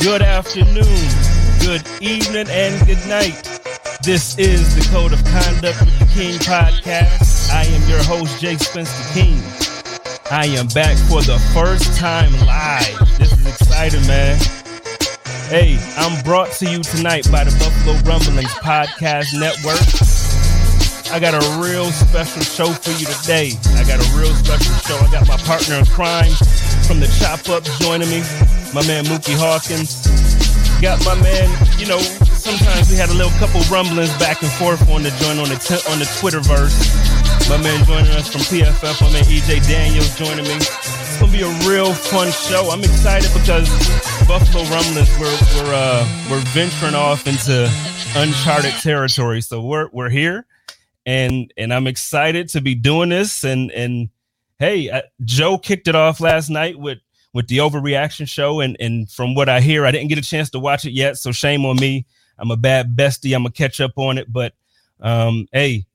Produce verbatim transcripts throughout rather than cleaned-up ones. good afternoon, good evening, and good night. This is the Code of Conduct with the King podcast. I am your host, Jay Spencer King. I am back for the first time live. This is exciting, man. Hey, I'm brought to you tonight by the Buffalo Rumblings Podcast Network. I got a real special show for you today. I got a real special show. I got my partner in crime from the Chop Up joining me, my man Mookie Hawkins. Got my man, you know, sometimes we had a little couple rumblings back and forth on the joint on the t- on the Twitterverse. My man joining us from P F F, my man E J Daniels joining me. It's gonna be a real fun show. I'm excited because Buffalo Rumblings, we're we're uh, we're venturing off into uncharted territory. So we're we're here, and and I'm excited to be doing this. And and hey, I, Joe kicked it off last night with. with the Overreaction show. And, and from what I hear, I didn't get a chance to watch it yet. So shame on me. I'm a bad bestie. I'm going to catch up on it. But, um, hey,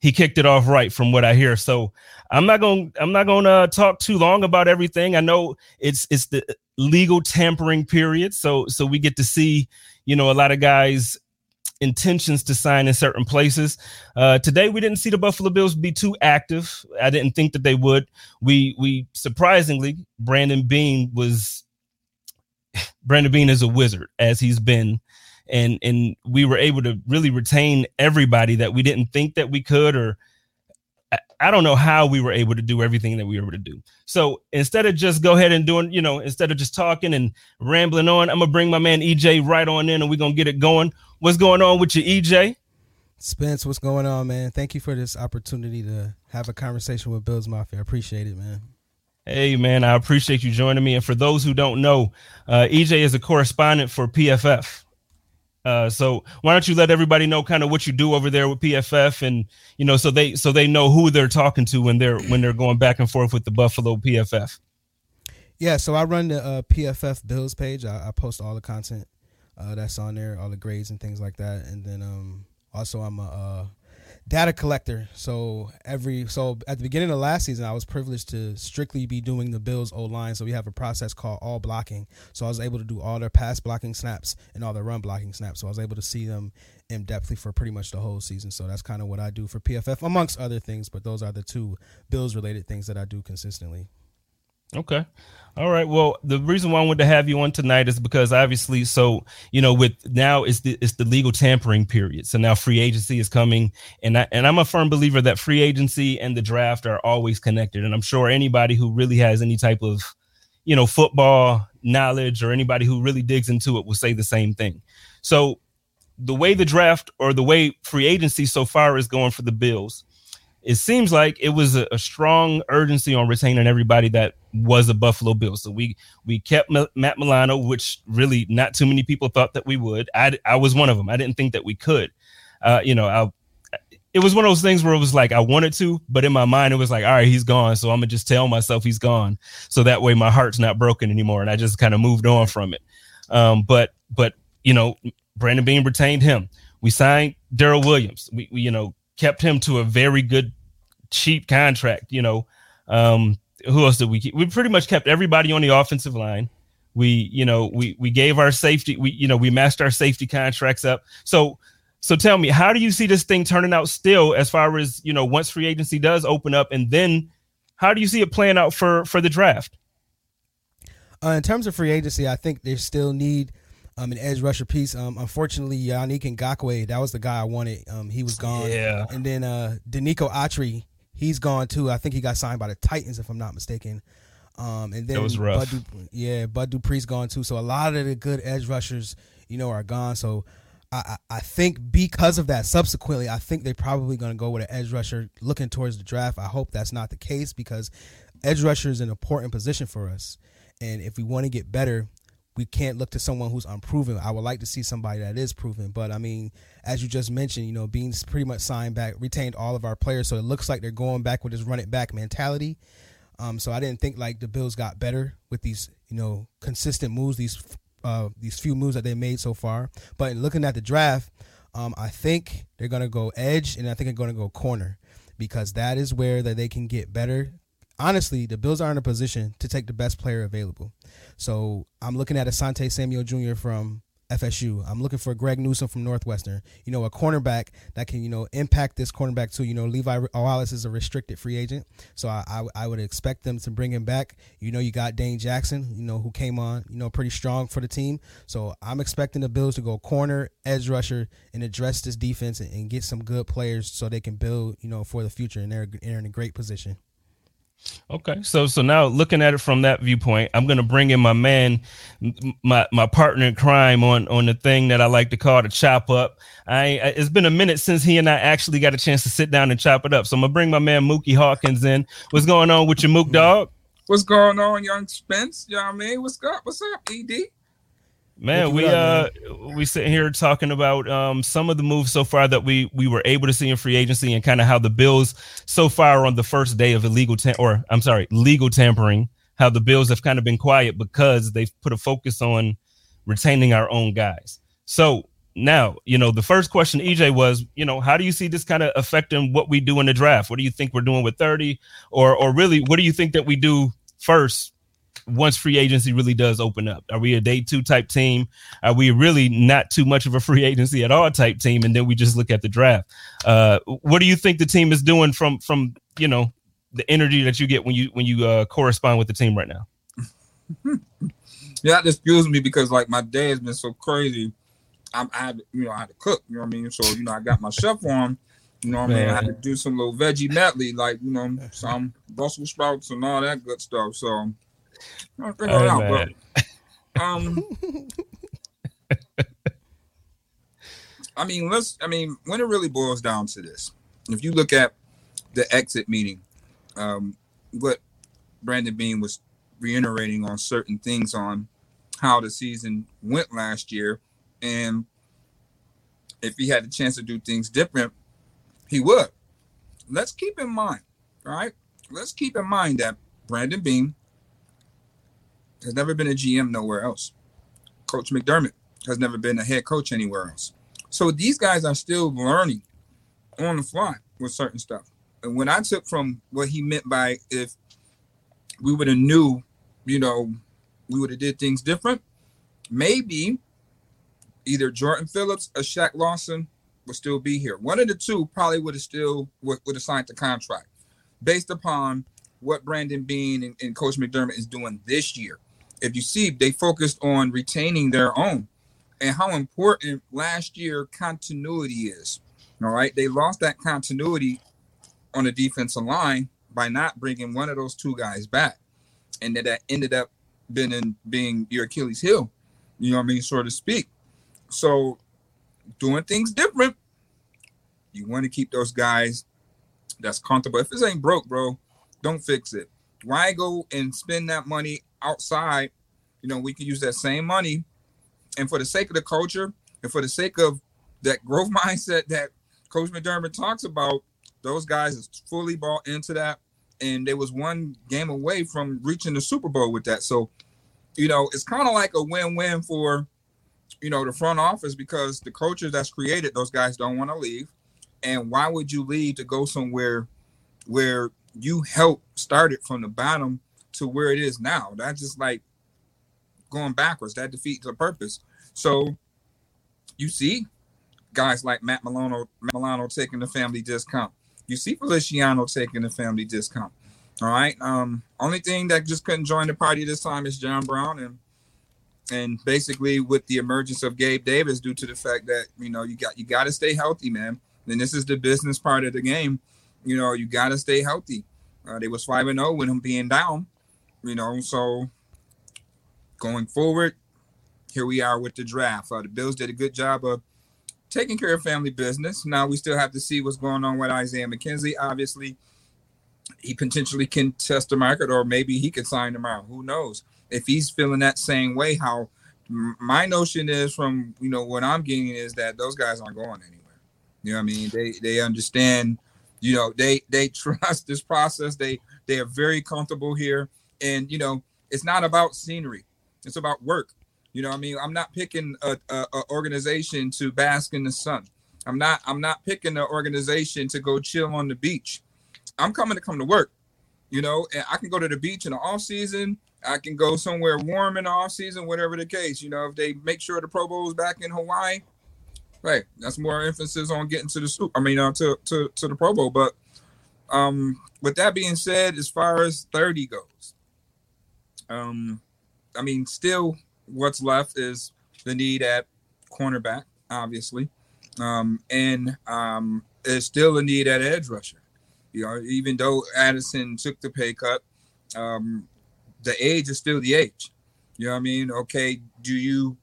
he kicked it off right from what I hear. So I'm not going to I'm not going to talk too long about everything. I know it's it's the legal tampering period. So so we get to see, you know, a lot of guys' intentions to sign in certain places. Uh, today, we didn't see the Buffalo Bills be too active. I didn't think that they would. We we surprisingly, Brandon Beane was Brandon Beane is a wizard, as he's been. And and we were able to really retain everybody that we didn't think that we could, or I, I don't know how we were able to do everything that we were able to do. So instead of just go ahead and doing, you know, instead of just talking and rambling on, I'm going to bring my man E J right on in and we're going to get it going. What's going on with you, E J? Spence, what's going on, man? Thank you for this opportunity to have a conversation with Bills Mafia. I appreciate it, man. Hey, man, I appreciate you joining me. And for those who don't know, uh, E J is a correspondent for P F F. Uh, so why don't you let everybody know kind of what you do over there with P F F, and, you know, so they so they know who they're talking to when they're when they're going back and forth with the Buffalo P F F. Yeah, so I run the uh, P F F Bills page. I, I post all the content. Uh, that's on there, all the grades and things like that. And then um, also I'm a uh, data collector. So every so at the beginning of last season, I was privileged to strictly be doing the Bills O-line. So we have a process called all blocking. So I was able to do all their pass blocking snaps and all their run blocking snaps. So I was able to see them in depthly for pretty much the whole season. So that's kind of what I do for P F F, amongst other things. But those are the two Bills-related things that I do consistently. Okay. All right. Well, the reason why I wanted to have you on tonight is because obviously, so, you know, with now it's the, it's the legal tampering period. So now free agency is coming, and I, and I'm a firm believer that free agency and the draft are always connected. And I'm sure anybody who really has any type of, you know, football knowledge or anybody who really digs into it will say the same thing. So the way the draft or the way free agency so far is going for the Bills, it seems like it was a, a strong urgency on retaining everybody that was a Buffalo Bill. So we we kept M- Matt Milano, which really not too many people thought that we would. I, I was one of them. I didn't think that we could. Uh, you know, I, it was one of those things where it was like I wanted to, but in my mind, it was like, all right, he's gone. So I'm going to just tell myself he's gone. So that way my heart's not broken anymore. And I just kind of moved on from it. Um, but, but you know, Brandon Beane retained him. We signed Darrell Williams. We, we you know, kept him to a very good cheap contract, you know. Um, who else did we keep? We pretty much kept everybody on the offensive line. We, you know, we we gave our safety, we, you know, we matched our safety contracts up. So so tell me, how do you see this thing turning out still as far as, you know, once free agency does open up, and then how do you see it playing out for, for the draft? Uh, in terms of free agency, I think they still need um, an edge rusher piece. Um, unfortunately, Yannick Ngakoue, that was the guy I wanted. Um, he was gone. Yeah. And then uh, Danico Autry, he's gone too. I think he got signed by the Titans, if I'm not mistaken. Um, and then that was rough. Bud Dupree, yeah, Bud Dupree's gone too. So a lot of the good edge rushers, you know, are gone. So I, I, I think because of that, subsequently, I think they're probably going to go with an edge rusher looking towards the draft. I hope that's not the case, because edge rusher is an important position for us. And if we want to get better, we can't look to someone who's unproven. I would like to see somebody that is proven. But, I mean, as you just mentioned, you know, Beane's pretty much signed back, retained all of our players. So it looks like they're going back with this run-it-back mentality. Um, so I didn't think, like, the Bills got better with these, you know, consistent moves, these uh, these few moves that they made so far. But in looking at the draft, um, I think they're going to go edge, and I think they're going to go corner, because that is where that they can get better. Honestly, the Bills are in a position to take the best player available. So I'm looking at Asante Samuel Junior from F S U. I'm looking for Greg Newsome from Northwestern. You know, a cornerback that can, you know, impact this cornerback too. You know, Levi Wallace is a restricted free agent, so I, I, I would expect them to bring him back. You know, you got Dane Jackson, you know, who came on, you know, pretty strong for the team. So I'm expecting the Bills to go corner, edge rusher, and address this defense and, and get some good players so they can build, you know, for the future. And they're, they're in a great position. Okay, so so now looking at it from that viewpoint, I'm gonna bring in my man, my my partner in crime on on the thing that I like to call the chop up. I it's been a minute since he and I actually got a chance to sit down and chop it up. So I'm gonna bring my man Mookie Hawkins in. What's going on with your Mook dog? What's going on, young Spence? You know what I mean? What's up? What's up, E D? Man, we uh we sitting here talking about um some of the moves so far that we we were able to see in free agency, and kind of how the Bills so far on the first day of illegal tam- or I'm sorry, legal tampering, how the Bills have kind of been quiet because they've put a focus on retaining our own guys. So now, you know, the first question, E J, was, you know, how do you see this kind of affecting what we do in the draft? What do you think we're doing with thirty, or or really, what do you think that we do first? Once free agency really does open up, are we a day two type team? Are we really not too much of a free agency at all type team? And then we just look at the draft. Uh, what do you think the team is doing from, from, you know, the energy that you get when you, when you uh, correspond with the team right now? Yeah, that excuse me, because like my day has been so crazy. I'm, I had, you know, I had to cook, you know what I mean? So, you know, I got my chef on, you know what I mean? I had to do some little veggie medley, like, you know, some Brussels sprouts and all that good stuff. So, I don't oh, out, but, um, I mean, let's. I mean, when it really boils down to this, if you look at the exit meeting, um, what Brandon Beane was reiterating on certain things on how the season went last year, and if he had the chance to do things different, he would. Let's keep in mind, all right? Let's keep in mind that Brandon Beane has never been a G M nowhere else. Coach McDermott has never been a head coach anywhere else. So these guys are still learning on the fly with certain stuff. And what I took from what he meant by if we would have knew, you know, we would have did things different, maybe either Jordan Phillips or Shaq Lawson would still be here. One of the two probably would have still would, would have signed the contract based upon what Brandon Beane and, and Coach McDermott is doing this year. If you see, they focused on retaining their own and how important last year continuity is. All right. They lost that continuity on the defensive line by not bringing one of those two guys back. And that, that ended up being, in, being your Achilles heel, you know what I mean, so to speak. So doing things different, you want to keep those guys that's comfortable. If this ain't broke, bro, don't fix it. Why go and spend that money outside? You know, we can use that same money. And for the sake of the culture and for the sake of that growth mindset that Coach McDermott talks about, those guys is fully bought into that. And they was one game away from reaching the Super Bowl with that. So, you know, it's kind of like a win-win for, you know, the front office, because the culture that's created, those guys don't want to leave. And why would you leave to go somewhere where you helped start it from the bottom to where it is now. That's just like going backwards. That defeats the purpose. So you see guys like Matt Milano, Matt Milano taking the family discount. You see Feliciano taking the family discount. All right. Um, only thing that just couldn't join the party this time is John Brown. And and basically with the emergence of Gabe Davis, due to the fact that, you know, you got you got to stay healthy, man. And this is the business part of the game. You know, you got to stay healthy. Uh, they was five and oh with him being down, you know. So going forward, here we are with the draft. Uh, the Bills did a good job of taking care of family business. Now we still have to see what's going on with Isaiah McKenzie. Obviously, he potentially can test the market, or maybe he could sign tomorrow. Who knows? If he's feeling that same way, how my notion is from, you know, what I'm getting is that those guys aren't going anywhere. You know what I mean? They they understand, you know, they they trust this process. They they are very comfortable here. And, you know, it's not about scenery. It's about work. You know what I mean? I'm not picking a, a, a organization to bask in the sun. I'm not I'm not picking an organization to go chill on the beach. I'm coming to come to work, you know, and I can go to the beach in the off season. I can go somewhere warm in the off season, whatever the case. You know, if they make sure the Pro Bowl is back in Hawaii, right? That's more emphasis on getting to the soup. I mean, uh, to to to the Pro Bowl. But um, with that being said, as far as thirty goes, um, I mean, still what's left is the need at cornerback, obviously, um, and um, there's still a need at edge rusher. You know, even though Addison took the pay cut, um, the age is still the age. You know what I mean? Okay, do you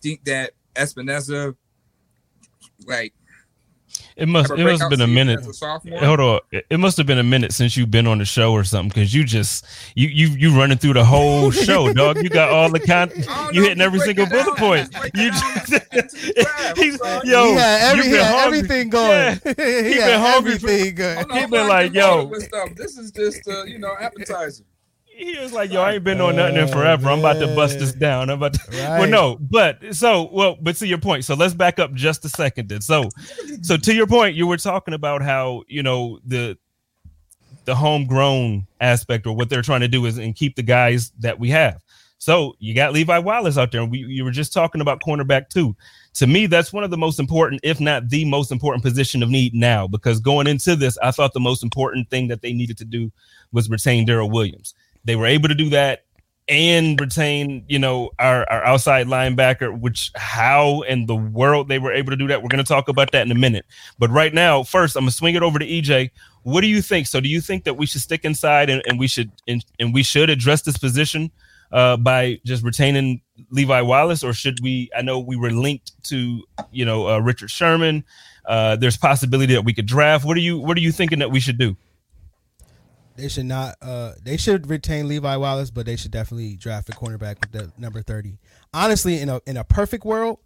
think that Espinosa, like, it must it must have been a minute. A Hold on, it must have been a minute since you've been on the show or something, because you just you you you running through the whole show, dog. You got all the content. You hitting every single bullet point. You just he's, yo, he had every, he had everything going. Yeah. He, he been hungry. He been like, yo, this is just uh, you know, appetizer. He was like, yo, I ain't been on nothing in forever. I'm about to bust this down. I'm about to, right. Well, no, but so, well, but to your point, so let's back up just a second then. So, so to your point, you were talking about how, you know, the, the homegrown aspect, or what they're trying to do is and keep the guys that we have. So you got Levi Wallace out there. We, you were just talking about cornerback too. To me, that's one of the most important, if not the most important position of need now, because going into this, I thought the most important thing that they needed to do was retain Darrell Williams. They were able to do that and retain, you know, our, our outside linebacker, which how in the world they were able to do that. We're going to talk about that in a minute. But right now, first, I'm going to swing it over to E J. What do you think? So do you think that we should stick inside and, and we should and, and we should address this position uh, by just retaining Levi Wallace? Or should we? I know we were linked to, you know, uh, Richard Sherman. Uh, there's possibility that we could draft. What are you what are you thinking that we should do? They should not. Uh, they should retain Levi Wallace, but they should definitely draft a cornerback with the number thirty. Honestly, in a in a perfect world,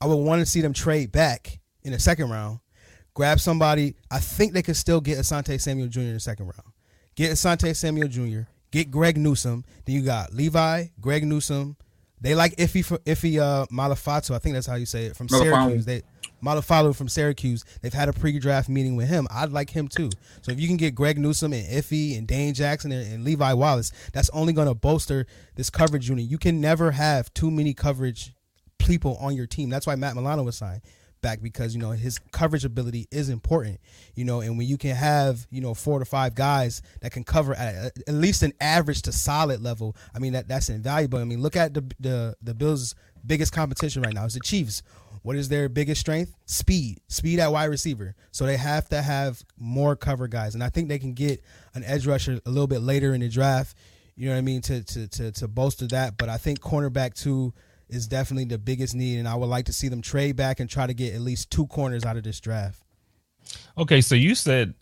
I would want to see them trade back in the second round, grab somebody. I think they could still get Asante Samuel Junior in the second round. Get Asante Samuel Junior Get Greg Newsome. Then you got Levi, Greg Newsome. They like Iffy Iffy uh, Melifonwu. I think that's how you say it, from Melifonwu. Syracuse. They Melifonwu from Syracuse. They've had a pre-draft meeting with him. I'd like him too. So if you can get Greg Newsome and Iffy and Dane Jackson and, and Levi Wallace, that's only going to bolster this coverage unit. You can never have too many coverage people on your team. That's why Matt Milano was signed back, because, you know, his coverage ability is important, you know, and when you can have, you know, four to five guys that can cover at, at least an average to solid level, I mean, that that's invaluable. I mean, look at the the, the Bills' biggest competition right now is the Chiefs. What is their biggest strength? Speed. Speed at wide receiver. So they have to have more cover guys. And I think they can get an edge rusher a little bit later in the draft, you know what I mean, to to to, to bolster that. But I think cornerback too is definitely the biggest need, and I would like to see them trade back and try to get at least two corners out of this draft. Okay, so you said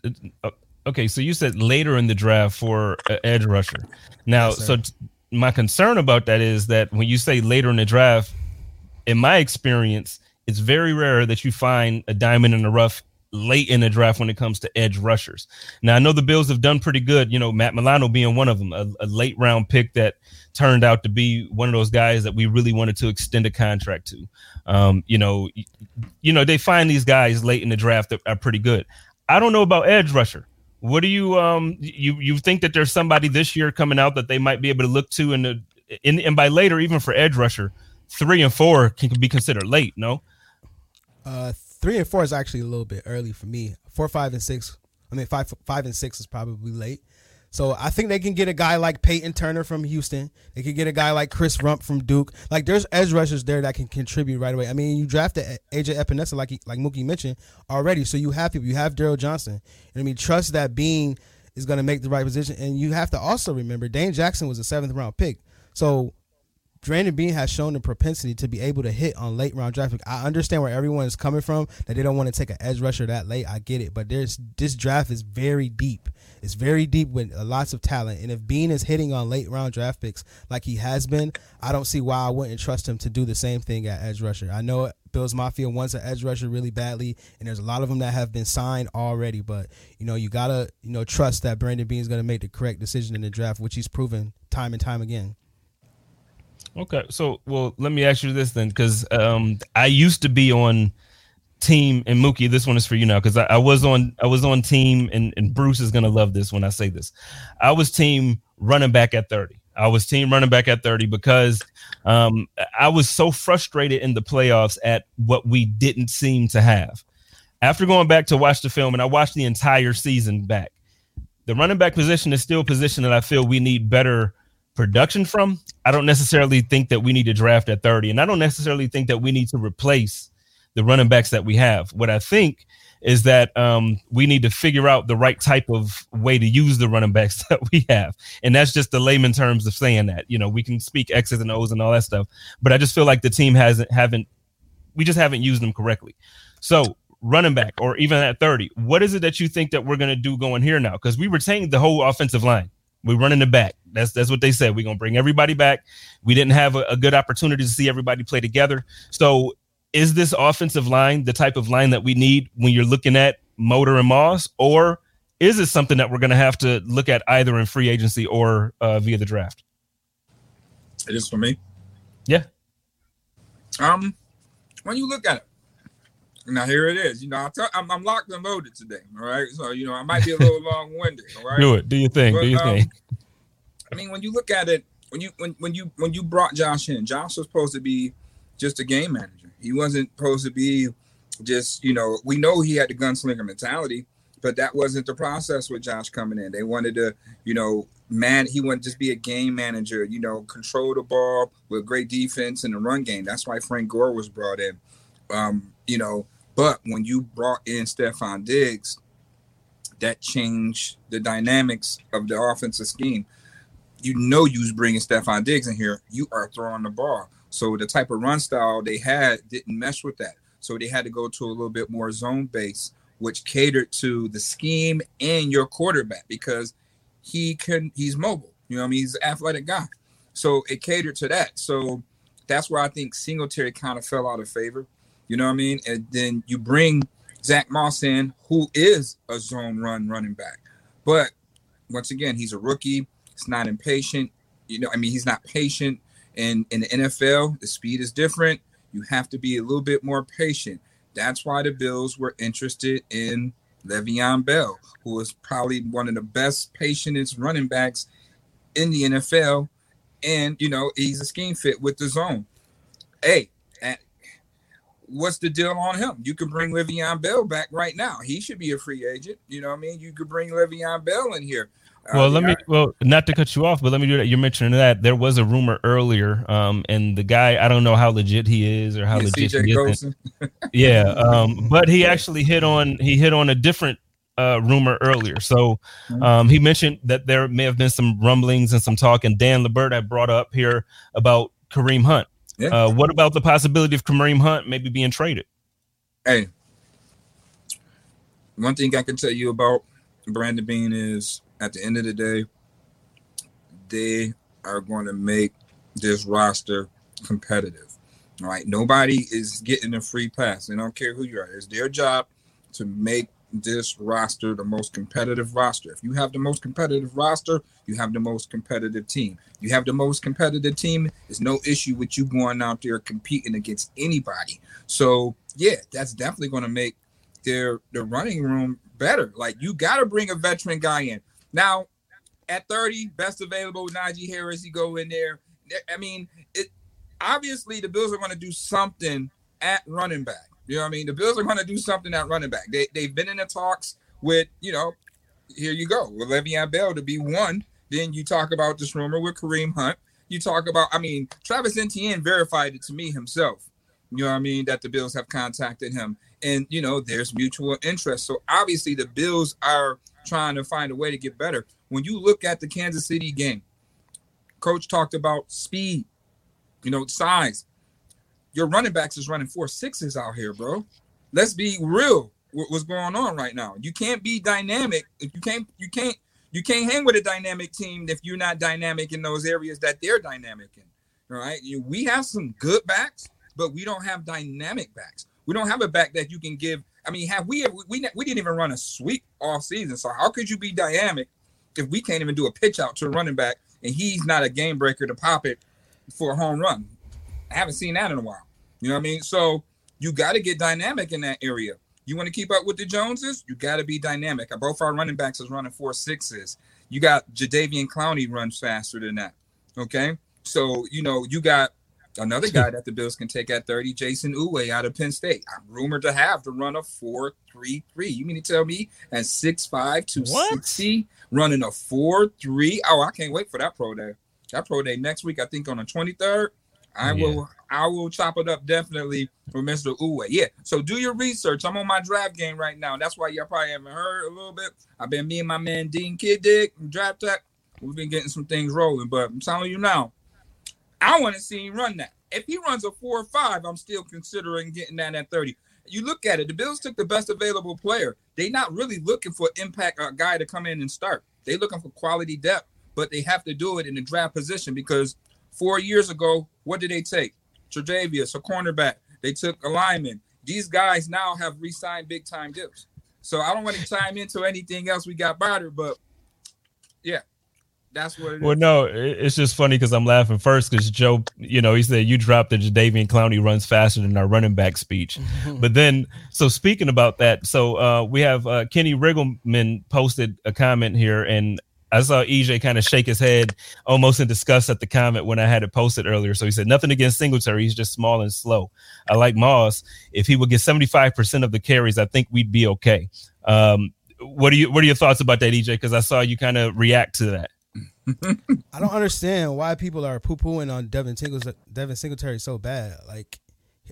okay, so you said later in the draft for an edge rusher. Now, yes, so t- my concern about that is that when you say later in the draft, in my experience, it's very rare that you find a diamond in the rough late in the draft when it comes to edge rushers. Now, I know the Bills have done pretty good, you know, Matt Milano being one of them, a, a late round pick that turned out to be one of those guys that we really wanted to extend a contract to. Um, you know, you know, they find these guys late in the draft that are pretty good. I don't know about edge rusher. What do you um you you think that there's somebody this year coming out that they might be able to look to, and in and by later, even for edge rusher, three and four can be considered late? No, uh, three and four is actually a little bit early for me. Four, five, and six. I mean, five, five, and six is probably late. So I think they can get a guy like Peyton Turner from Houston. They can get a guy like Chris Rump from Duke. Like, there's edge rushers there that can contribute right away. I mean, you drafted A J Epinesa, like he, like Mookie mentioned already. So you have people. You have Daryl Johnson. And I mean, trust that Bean is going to make the right position. And you have to also remember, Dane Jackson was a seventh round pick. So Brandon Beane has shown the propensity to be able to hit on late round draft pick. I understand where everyone is coming from, that they don't want to take an edge rusher that late. I get it, but there's this draft is very deep. It's very deep with lots of talent, and if Beane is hitting on late round draft picks like he has been, I don't see why I wouldn't trust him to do the same thing at edge rusher. I know Bills Mafia wants an edge rusher really badly, and there's a lot of them that have been signed already. But you know, you gotta you know trust that Brandon Beane is going to make the correct decision in the draft, which he's proven time and time again. Okay, so, well, let me ask you this then, because um, I used to be on team, and Mookie, this one is for you now, because I, I was on I was on team, and, and Bruce is going to love this when I say this. I was team running back at thirty. I was team running back at thirty because um, I was so frustrated in the playoffs at what we didn't seem to have. After going back to watch the film, and I watched the entire season back, the running back position is still a position that I feel we need better production from. I don't necessarily think that we need to draft at thirty, and I don't necessarily think that we need to replace the running backs that we have. What I think is that um, we need to figure out the right type of way to use the running backs that we have. And that's just the layman terms of saying that, you know, we can speak X's and O's and all that stuff, but I just feel like the team hasn't, haven't, we just haven't used them correctly. So running back, or even at thirty, what is it that you think that we're going to do going here now? Because we retained the whole offensive line. We're running it back. That's that's what they said. We're going to bring everybody back. We didn't have a, a good opportunity to see everybody play together. So is this offensive line the type of line that we need when you're looking at Motor and Moss? Or is it something that we're going to have to look at either in free agency or uh, via the draft? It is for me. Yeah. Um, when you look at it, now here it is. You know, I t- I'm, I'm locked and loaded today. All right, so you know I might be a little long-winded. All right, do it. Do your thing. But, do your um, thing. I mean, when you look at it, when you when when you when you brought Josh in, Josh was supposed to be just a game manager. He wasn't supposed to be just you know. We know he had the gunslinger mentality, but that wasn't the process with Josh coming in. They wanted to, you know, man. He wanted to just be a game manager. You know, control the ball with great defense and the run game. That's why Frank Gore was brought in. Um, you know. But when you brought in Stephon Diggs, that changed the dynamics of the offensive scheme. You know you was bringing Stephon Diggs in here. You are throwing the ball. So the type of run style they had didn't mesh with that. So they had to go to a little bit more zone base, which catered to the scheme and your quarterback because he can he's mobile. You know what I mean? He's an athletic guy. So it catered to that. So that's where I think Singletary kind of fell out of favor. You know what I mean? And then you bring Zach Moss in, who is a zone run running back. But once again, he's a rookie. He's not impatient. You know, I mean, he's not patient. And in the N F L, the speed is different. You have to be a little bit more patient. That's why the Bills were interested in Le'Veon Bell, who is probably one of the best patientest running backs in the N F L. And, you know, he's a scheme fit with the zone. Hey, at what's the deal on him? You could bring Le'Veon Bell back right now. He should be a free agent. You know what I mean? You could bring Le'Veon Bell in here. Well, uh, let me, I, well, not to cut you off, but let me do that. You're mentioning that there was a rumor earlier. Um, and the guy, I don't know how legit he is or how legit he isn't. Yeah. Um, but he actually hit on, he hit on a different uh, rumor earlier. So um, he mentioned that there may have been some rumblings and some talk. And Dan LeBert had brought up here about Kareem Hunt. Yeah. Uh, what about the possibility of Kareem Hunt maybe being traded? Hey, one thing I can tell you about Brandon Beane is at the end of the day, they are going to make this roster competitive. All right. Nobody is getting a free pass. They don't care who you are. It's their job to make this roster the most competitive roster. If you have the most competitive roster, you have the most competitive team. You have the most competitive team, there's no issue with you going out there competing against anybody. So yeah, that's definitely going to make their the running room better. Like, you got to bring a veteran guy in. Now, at thirty, best available, Najee Harris, you go in there. I mean, it obviously the Bills are going to do something at running back. You know what I mean? The Bills are going to do something at running back. They, they've been in the talks with, you know, here you go, with Le'Veon Bell to be one. Then you talk about this rumor with Kareem Hunt. You talk about, I mean, Travis Etienne verified it to me himself. You know what I mean? That the Bills have contacted him. And, you know, there's mutual interest. So, obviously, the Bills are trying to find a way to get better. When you look at the Kansas City game, Coach talked about speed, you know, size. Your running backs is running four sixes out here, bro. Let's be real with what's going on right now. You can't be dynamic. You can't, you can't, you can't hang with a dynamic team if you're not dynamic in those areas that they're dynamic in, all right? You, we have some good backs, but we don't have dynamic backs. We don't have a back that you can give. I mean, have we, we, we didn't even run a sweep all season. So how could you be dynamic if we can't even do a pitch out to a running back and he's not a game breaker to pop it for a home run? I haven't seen that in a while. You know what I mean? So you got to get dynamic in that area. You want to keep up with the Joneses? You got to be dynamic. Both our running backs is running four sixes. You got Jadeveon Clowney runs faster than that. Okay? So, you know, you got another guy that the Bills can take at thirty, Jayson Oweh out of Penn State. I'm rumored to have the run of four three three. You mean to tell me at six five, two sixty, running a four three? Oh, I can't wait for that pro day. That pro day next week, I think on the twenty-third. I yeah. will I will chop it up definitely for Mister Oweh. Yeah, so do your research. I'm on my draft game right now. That's why y'all probably haven't heard a little bit. I've been, me and my man Dean Kiddick, Draft Tech, we've been getting some things rolling. But I'm telling you now, I want to see him run that. If he runs a four or five, I'm still considering getting that at thirty. You look at it, the Bills took the best available player. They're not really looking for impact or a guy to come in and start. They're looking for quality depth, but they have to do it in the draft position because four years ago, what did they take? Tredavious, a cornerback. They took a lineman. These guys now have re-signed big-time deals. So I don't want to chime into anything else we got bothered, but, yeah, that's what it well, is. Well, no, it's just funny because I'm laughing first because Joe, you know, he said you dropped the Jadeveon Clowney runs faster than our running back speech. Mm-hmm. But then, so speaking about that, so uh, we have uh, Kenny Riggleman posted a comment here, and I saw E J kind of shake his head almost in disgust at the comment when I had it posted earlier. So he said, nothing against Singletary. He's just small and slow. I like Moss. If he would get seventy-five percent of the carries, I think we'd be okay. Um, what are you, what are your thoughts about that, E J? Because I saw you kind of react to that. I don't understand why people are poo-pooing on Devin Singletary, Devin Singletary so bad. Like,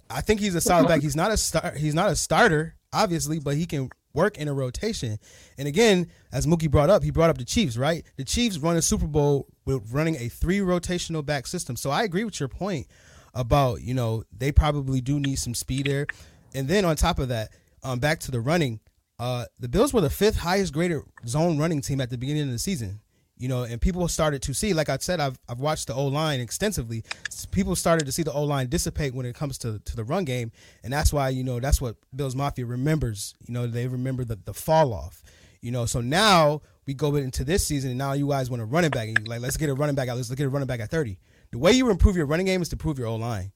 I think he's a solid back. He's not a star. He's not a starter, obviously, but he can work in a rotation. And again, as Mookie brought up, he brought up the Chiefs, right? The Chiefs run a Super Bowl with running a three rotational back system. So I agree with your point about, you know, they probably do need some speed there. And then on top of that, um, back to the running, uh, the Bills were the fifth highest graded zone running team at the beginning of the season, you know, and people started to see, like I said, I've, I've watched the O-line extensively. People started to see the O-line dissipate when it comes to, to the run game. And that's why, you know, that's what Bills Mafia remembers. You know, they remember the, the fall off, you know, so now we go into this season and now you guys want a running back and you're like, let's get a running back out. Let's get a running back at thirty. The way you improve your running game is to prove your O-line.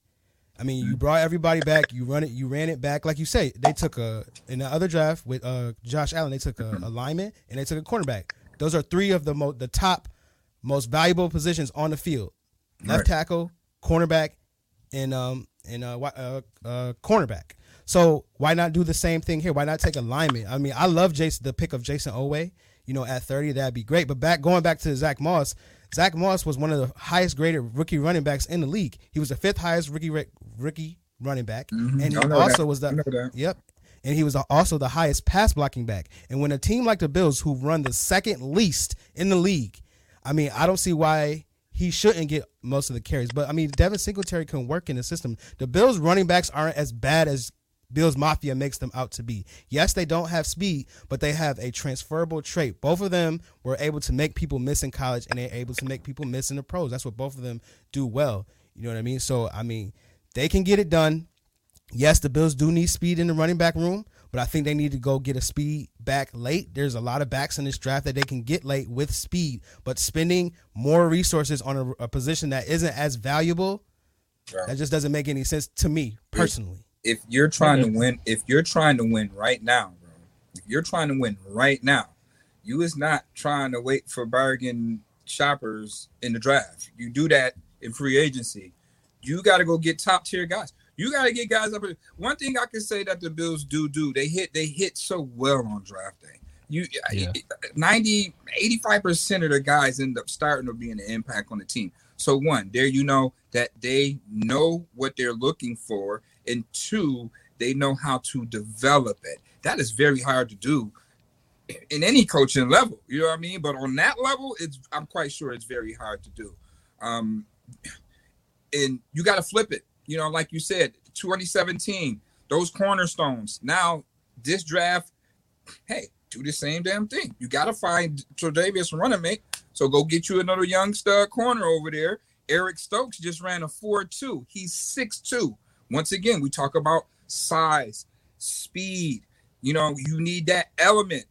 I mean, you brought everybody back. You run it. You ran it back. Like you say, they took a, in the other draft with uh, Josh Allen, they took a, a lineman and they took a cornerback. Those are three of the mo- the top most valuable positions on the field: left right tackle, cornerback, and um and uh, uh uh cornerback. So why not do the same thing here? Why not take a lineman? I mean, I love Jason, the pick of Jayson Oweh. You know, at thirty, that'd be great. But back going back to Zach Moss, Zach Moss was one of the highest graded rookie running backs in the league. He was the fifth highest rookie rookie running back, mm-hmm. and he also that. was the yep. And he was also the highest pass blocking back. And when a team like the Bills, who run the second least in the league, I mean, I don't see why he shouldn't get most of the carries. But, I mean, Devin Singletary can work in the system. The Bills running backs aren't as bad as Bills Mafia makes them out to be. Yes, they don't have speed, but they have a transferable trait. Both of them were able to make people miss in college, and they're able to make people miss in the pros. That's what both of them do well. You know what I mean? So, I mean, they can get it done. Yes, the Bills do need speed in the running back room, but I think they need to go get a speed back late. There's a lot of backs in this draft that they can get late with speed, but spending more resources on a, a position that isn't as valuable, right, that just doesn't make any sense to me personally. If, if you're trying to win, if you're trying to win right now, bro, You're trying to win right now. You is not trying to wait for bargain shoppers in the draft. You do that in free agency. You got to go get top tier guys. You got to get guys up. One thing I can say that the Bills do do, they hit they hit so well on draft day. You yeah. ninety, eighty-five percent of the guys end up starting or being an impact on the team. So one, there you know that they know what they're looking for. And two, they know how to develop it. That is very hard to do in any coaching level. You know what I mean? But on that level, it's I'm quite sure it's very hard to do. Um, and you got to flip it. You know, like you said, twenty seventeen, those cornerstones. Now, this draft, hey, do the same damn thing. You got to find Tre'Davious running mate. So go get you another young stud corner over there. Eric Stokes just ran a four two. He's six two. Once again, we talk about size, speed. You know, you need that element.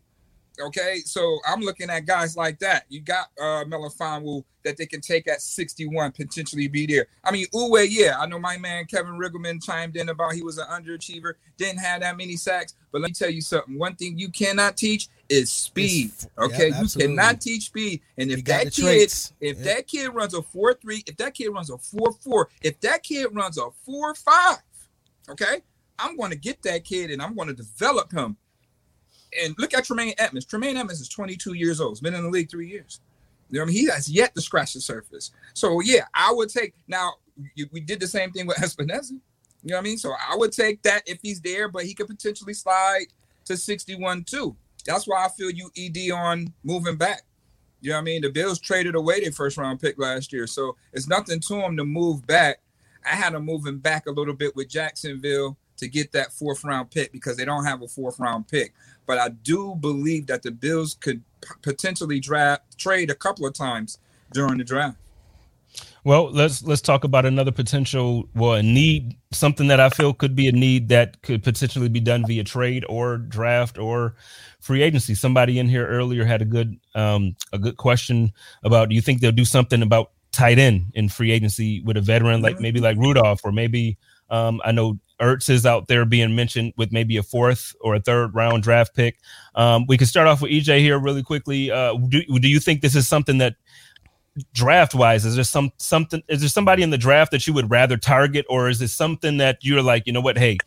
Okay, so I'm looking at guys like that. You got uh, Melifonwu that they can take at sixty-one, potentially be there. I mean, Oweh, yeah. I know my man Kevin Riggleman chimed in about he was an underachiever, didn't have that many sacks. But let me tell you something. One thing you cannot teach is speed. Okay, yeah, you cannot teach speed. And if that kid, if yeah. that kid runs a four three, if that kid runs a four four, if that kid runs a four five, okay, I'm going to get that kid and I'm going to develop him. And look at Tremaine Edmonds. Tremaine Edmonds is twenty-two years old. He's been in the league three years. You know what I mean? He has yet to scratch the surface. So, yeah, I would take – now, we did the same thing with Espinosa. You know what I mean? So, I would take that if he's there, but he could potentially slide to sixty-one too. That's why I feel you E D on moving back. You know what I mean? The Bills traded away their first-round pick last year. So, it's nothing to him to move back. I had him moving back a little bit with Jacksonville to get that fourth round pick because they don't have a fourth round pick. But I do believe that the Bills could p- potentially draft trade a couple of times during the draft. Well, let's let's talk about another potential well, a need, something that I feel could be a need that could potentially be done via trade or draft or free agency. Somebody in here earlier had a good um, a good question about, do you think they'll do something about tight end in free agency with a veteran, like maybe like Rudolph, or maybe um, I know Ertz is out there being mentioned with maybe a fourth or a third round draft pick. Um, we can start off with E J here really quickly. Uh, do, do you think this is something that draft wise, is there some, something, is there somebody in the draft that you would rather target, or is it something that you're like, you know what, hey,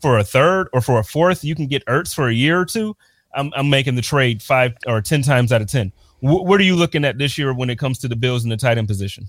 for a third or for a fourth, you can get Ertz for a year or two. I'm, I'm making the trade five or ten times out of ten. W- what are you looking at this year when it comes to the Bills in the tight end position?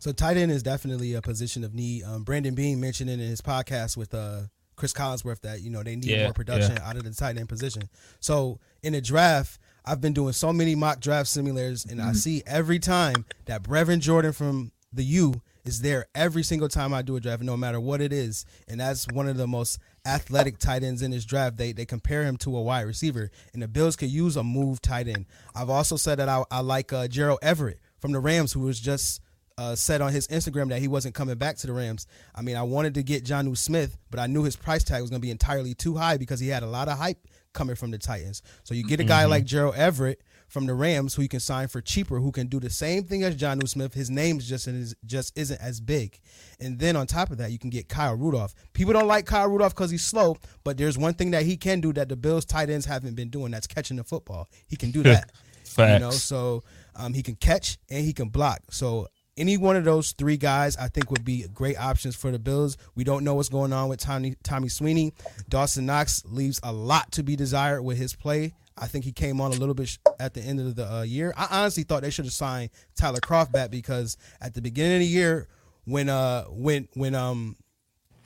So tight end is definitely a position of need. Um, Brandon Beane mentioned it in his podcast with uh, Chris Collinsworth that, you know, they need yeah, more production yeah. out of the tight end position. So in the draft, I've been doing so many mock draft simulators, and mm-hmm. I see every time that Brevin Jordan from the U is there every single time I do a draft, no matter what it is. And that's one of the most athletic tight ends in this draft. They they compare him to a wide receiver, and the Bills could use a move tight end. I've also said that I, I like uh, Gerald Everett from the Rams, who was just – Uh, said on his Instagram that he wasn't coming back to the Rams. I mean, I wanted to get Jonnu Smith, but I knew his price tag was going to be entirely too high because he had a lot of hype coming from the Titans. So you get a guy mm-hmm. like Gerald Everett from the Rams, who you can sign for cheaper, who can do the same thing as Jonnu Smith. His name just is, just isn't as big. And then on top of that, you can get Kyle Rudolph. People don't like Kyle Rudolph because he's slow, but there's one thing that he can do that the Bills tight ends haven't been doing. That's catching the football. He can do that. Facts. You know, so um, he can catch and he can block. So any one of those three guys, I think, would be great options for the Bills. We don't know what's going on with Tommy, Tommy Sweeney. Dawson Knox leaves a lot to be desired with his play. I think he came on a little bit at the end of the uh, year. I honestly thought they should have signed Tyler Kroft back, because at the beginning of the year, when uh when when um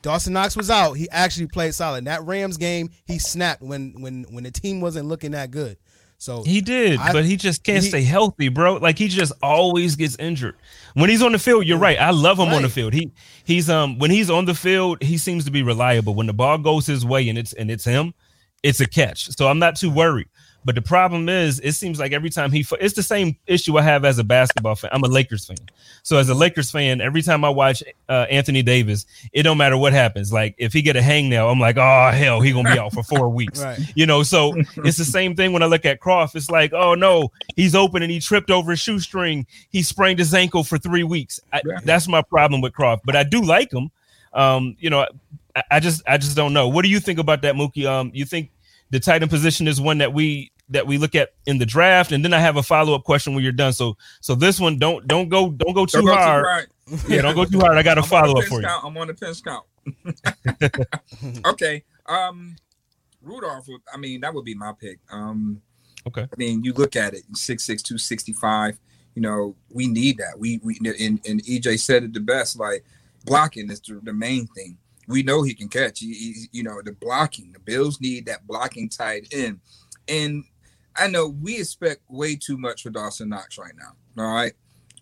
Dawson Knox was out, he actually played solid. In that Rams game, he snapped when when when the team wasn't looking that good. So he did, I, but he just can't he, stay healthy, bro. Like, he just always gets injured when he's on the field. You're right. I love him right. on the field. He he's um when he's on the field, he seems to be reliable. When the ball goes his way and it's and it's him, it's a catch. So I'm not too worried. But the problem is, it seems like every time he it's the same issue I have as a basketball fan. I'm a Lakers fan. So as a Lakers fan, every time I watch uh, Anthony Davis, it don't matter what happens. Like, if he get a hangnail, I'm like, oh, hell, he going to be out for four weeks. Right. You know, so it's the same thing when I look at Kroft. It's like, oh, no, he's open and he tripped over his shoestring. He sprained his ankle for three weeks. I, yeah. That's my problem with Kroft. But I do like him. Um, you know, I, I just I just don't know. What do you think about that, Mookie? Um, you think the tight end position is one that we that we look at in the draft. And then I have a follow-up question when you're done. So so this one, don't don't go don't go too don't go hard. Too hard. Yeah, don't go too hard. I got a follow-up for you. Count. I'm on the pinch count. Okay. Um, Rudolph, I mean, that would be my pick. Um, okay. I mean, you look at it, six six, two sixty-five. You know, we need that. We we and, and E J said it the best. Like, blocking is the, the main thing. We know he can catch. He, he, you know, the blocking. The Bills need that blocking tight end. And I know we expect way too much for Dawson Knox right now. All right.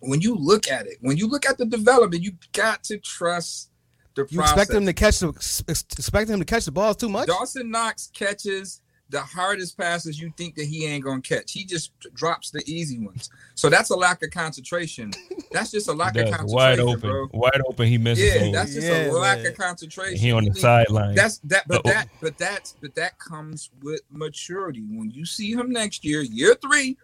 When you look at it, when you look at the development, you got to trust the you process. You expect him to catch the expect him to catch the ball too much. Dawson Knox catches the hardest passes you think that he ain't gonna catch. He just drops the easy ones. So that's a lack of concentration. That's just a lack of concentration. Wide open, bro. Wide open. He misses. Yeah, that's just yeah, a lack man. of concentration. He on the sideline. That's that. But Uh-oh. that. But that's. But that comes with maturity. When you see him next year, year three,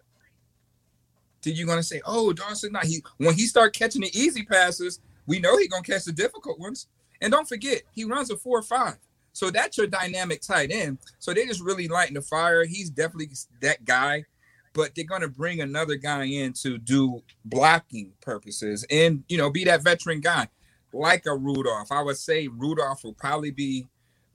then you're gonna say, "Oh, Dawson Knox." He when he start catching the easy passes, we know he gonna catch the difficult ones. And don't forget, he runs a four or five. So that's your dynamic tight end. So they just really lighting the fire. He's definitely that guy, but they're going to bring another guy in to do blocking purposes and, you know, be that veteran guy like a Rudolph. I would say Rudolph will probably be,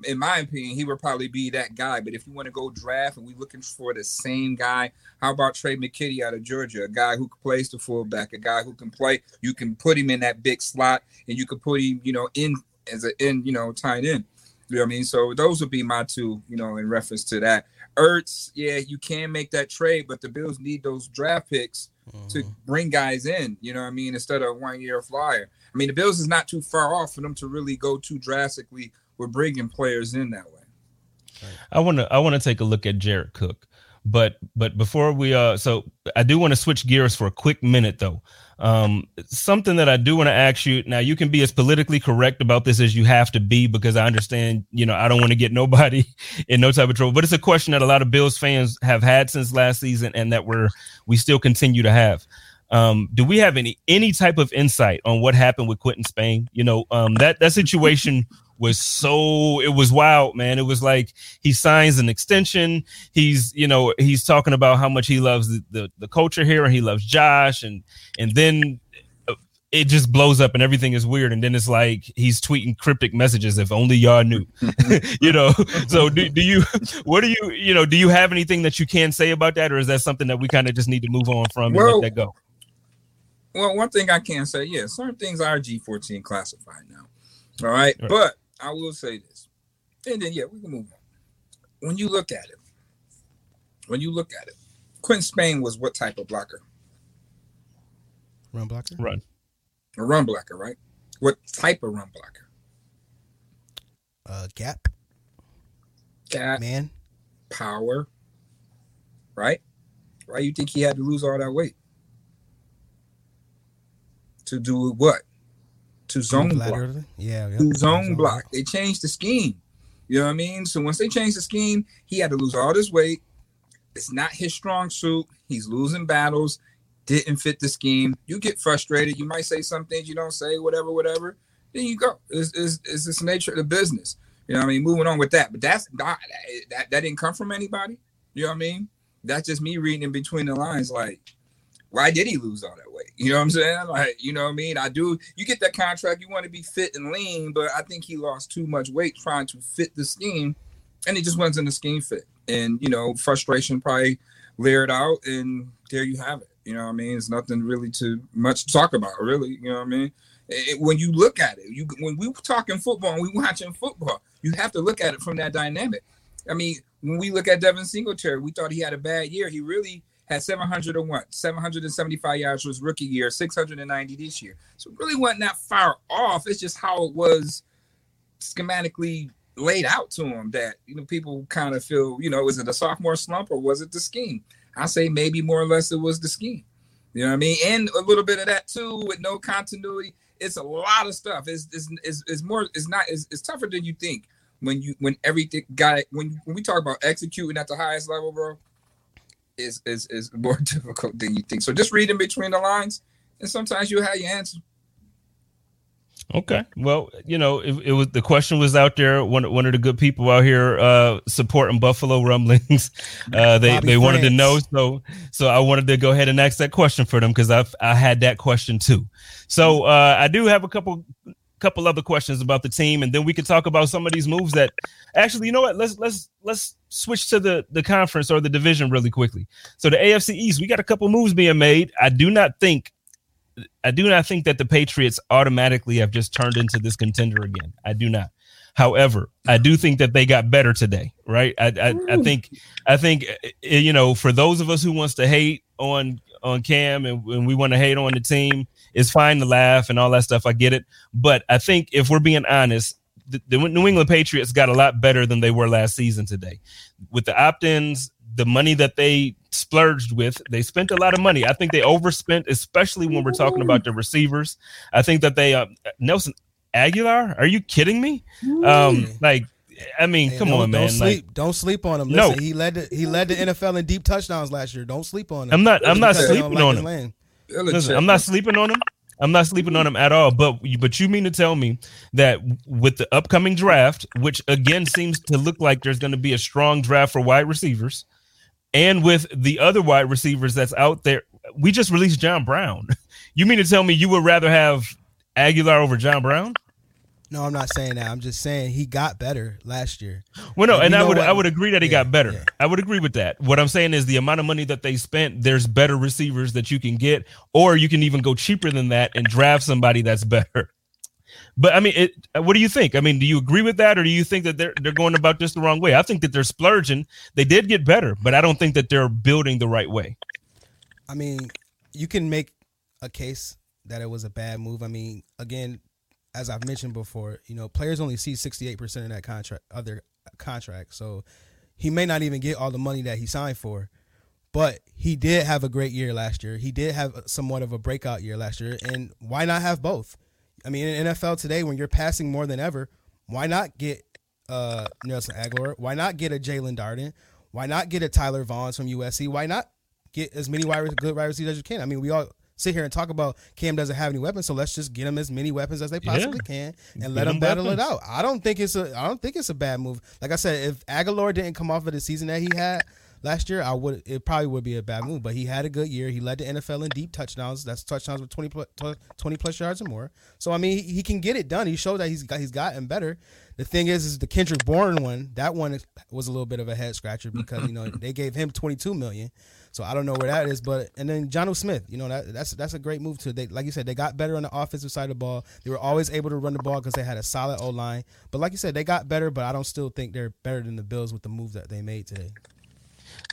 in my opinion, he would probably be that guy. But if you want to go draft and we're looking for the same guy, how about Trey McKitty out of Georgia, a guy who plays the fullback, a guy who can play. You can put him in that big slot and you can put him, you know, in as an end, you know, tight end. You know what I mean? So those would be my two, you know, in reference to that. Ertz, yeah, you can make that trade, but the Bills need those draft picks mm-hmm. to bring guys in, you know what I mean, instead of one-year flyer. I mean, the Bills is not too far off for them to really go too drastically with bringing players in that way. I want to I want to take a look at Jared Cook. But but before we uh, – so I do want to switch gears for a quick minute, though. Um, something that I do want to ask you – now, you can be as politically correct about this as you have to be because I understand, you know, I don't want to get nobody in no type of trouble. But it's a question that a lot of Bills fans have had since last season and that we're, we still continue to have. Um, do we have any any type of insight on what happened with Quentin Spain? You know, um, that, that situation – was so it was wild, man. It was like he signs an extension. He's, you know, he's talking about how much he loves the, the, the culture here and he loves Josh. And and then it just blows up and everything is weird. And then it's like he's tweeting cryptic messages. If only y'all knew, you know, so do, do you what do you you know, do you have anything that you can say about that? Or is that something that we kind of just need to move on from well, and let that go? Well, one thing I can say, yeah, certain things are G fourteen classified now. All right. All right. But I will say this, and then, yeah, we can move on. When you look at it, when you look at it, Quentin Spain was what type of blocker? Run blocker? Run. A run blocker, right? What type of run blocker? Uh, gap. Gap. Man. Power. Right? Why do you think he had to lose all that weight? To do what? To zone block. Yeah, yeah. To zone block. They changed the scheme. You know what I mean? So once they changed the scheme, he had to lose all this weight. It's not his strong suit. He's losing battles. Didn't fit the scheme. You get frustrated. You might say some things you don't say, whatever, whatever. Then you go. It's, it's, it's just the nature of the business. You know what I mean? Moving on with that. But that's not, that, that didn't come from anybody. You know what I mean? That's just me reading in between the lines like, why did he lose all that weight? You know what I'm saying? Like, you know what I mean? I do. You get that contract. You want to be fit and lean, but I think he lost too much weight trying to fit the scheme, and it just wasn't a scheme fit. And, you know, frustration probably layered out, and there you have it. You know what I mean? It's nothing really too much to talk about, really. You know what I mean? It, when you look at it, you when we were talking football and we were watching football, you have to look at it from that dynamic. I mean, when we look at Devin Singletary, we thought he had a bad year. He really – had seven hundred one, seven seventy-five yards his rookie year, six hundred ninety this year. So it really wasn't that far off. It's just how it was schematically laid out to him that, you know, people kind of feel, you know, was it a sophomore slump or was it the scheme? I say maybe more or less it was the scheme. You know what I mean? And a little bit of that too with no continuity. It's a lot of stuff. It's it's it's, it's more. It's not. It's, it's tougher than you think when you when everything got it. When when we talk about executing at the highest level, bro. Is, is is more difficult than you think. So just read in between the lines, and sometimes you'll have your answer. Okay. Well, you know, it, it was the question was out there. One one of the good people out here uh, supporting Buffalo Rumblings, uh, they Bobby they wanted French. to know. So so I wanted to go ahead and ask that question for them because I I had that question too. So uh, I do have a couple couple other questions about the team, and then we can talk about some of these moves that actually, you know what? Let's let's let's switch to the the conference or the division really quickly. So the A F C East, we got a couple moves being made. I do not think. I do not think that the Patriots automatically have just turned into this contender again. I do not. However, I do think that they got better today, right? I, I, I think, I think, you know, for those of us who wants to hate on on Cam and, and we want to hate on the team, it's fine to laugh and all that stuff. I get it, but I think if we're being honest, the, the New England Patriots got a lot better than they were last season today, with the opt-ins, the money that they splurged with. They spent a lot of money. I think they overspent, especially when we're talking about the receivers. I think that they uh, Nelson Agholor. Are you kidding me? Um, like, I mean, hey, come no, on, don't man. Sleep. Like, don't sleep on him. Listen, no, he led the, he led the N F L in deep touchdowns last year. Don't sleep on him. I'm not. I'm not sleeping like on him. Listen, I'm not sleeping on him. I'm not sleeping on him at all. But but you mean to tell me that with the upcoming draft, which again seems to look like there's going to be a strong draft for wide receivers, and with the other wide receivers that's out there, we just released John Brown. You mean to tell me you would rather have Agholor over John Brown? No, I'm not saying that. I'm just saying he got better last year. Well, no, and, and I would what? I would agree that he yeah, got better. Yeah. I would agree with that. What I'm saying is the amount of money that they spent, there's better receivers that you can get, or you can even go cheaper than that and draft somebody that's better. But, I mean, it, what do you think? I mean, do you agree with that, or do you think that they're they're going about this the wrong way? I think that they're splurging. They did get better, but I don't think that they're building the right way. I mean, you can make a case that it was a bad move. I mean, again, as I've mentioned before, you know, players only see sixty-eight percent of that contract, of their contract. So he may not even get all the money that he signed for, but he did have a great year last year. He did have somewhat of a breakout year last year, and why not have both? I mean, in the N F L today, when you're passing more than ever, why not get uh, Nelson Agholor? Why not get a Jalen Darden? Why not get a Tyler Vaughn from U S C? Why not get as many wide, good wide receivers as you can? I mean, we all sit here and talk about Cam doesn't have any weapons, so let's just get him as many weapons as they possibly yeah. can and get let him battle weapons. it out. I don't think it's a I don't think it's a bad move. Like I said, if Agholor didn't come off of the season that he had last year, I would it probably would be a bad move. But he had a good year. He led the N F L in deep touchdowns. That's touchdowns with twenty plus, twenty plus yards or more. So I mean, he, he can get it done. He showed that he's got he's gotten better. The thing is, is the Kendrick Bourne one. That one was a little bit of a head scratcher because you know they gave him twenty-two million dollars. So I don't know where that is, but and then Jonnu Smith, you know that that's that's a great move too. They, like you said, they got better on the offensive side of the ball. They were always able to run the ball because they had a solid O line. But like you said, they got better. But I don't still think they're better than the Bills with the move that they made today.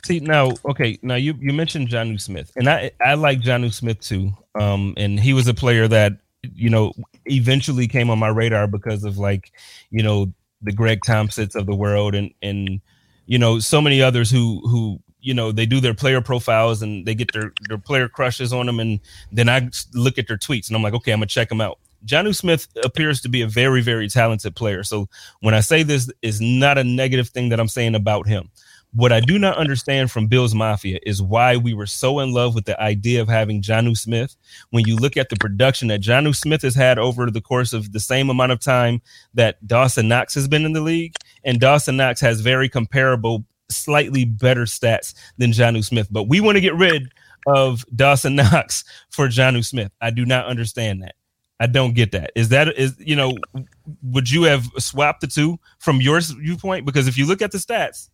See now, okay, now you you mentioned Jonnu Smith, and I I like Jonnu Smith too. Um, and he was a player that you know eventually came on my radar because of like you know the Greg Thompsons of the world and and you know so many others who who. You know, they do their player profiles and they get their, their player crushes on them. And then I look at their tweets and I'm like, okay, I'm going to check them out. Jonnu Smith appears to be a very, very talented player. So when I say this, it's not a negative thing that I'm saying about him. What I do not understand from Bills Mafia is why we were so in love with the idea of having Jonnu Smith. When you look at the production that Jonnu Smith has had over the course of the same amount of time that Dawson Knox has been in the league, and Dawson Knox has very comparable slightly better stats than Jonnu Smith, but we want to get rid of Dawson Knox for Jonnu Smith. I do not understand that. I don't get that. Is that is you know? Would you have swapped the two from your viewpoint? Because if you look at the stats,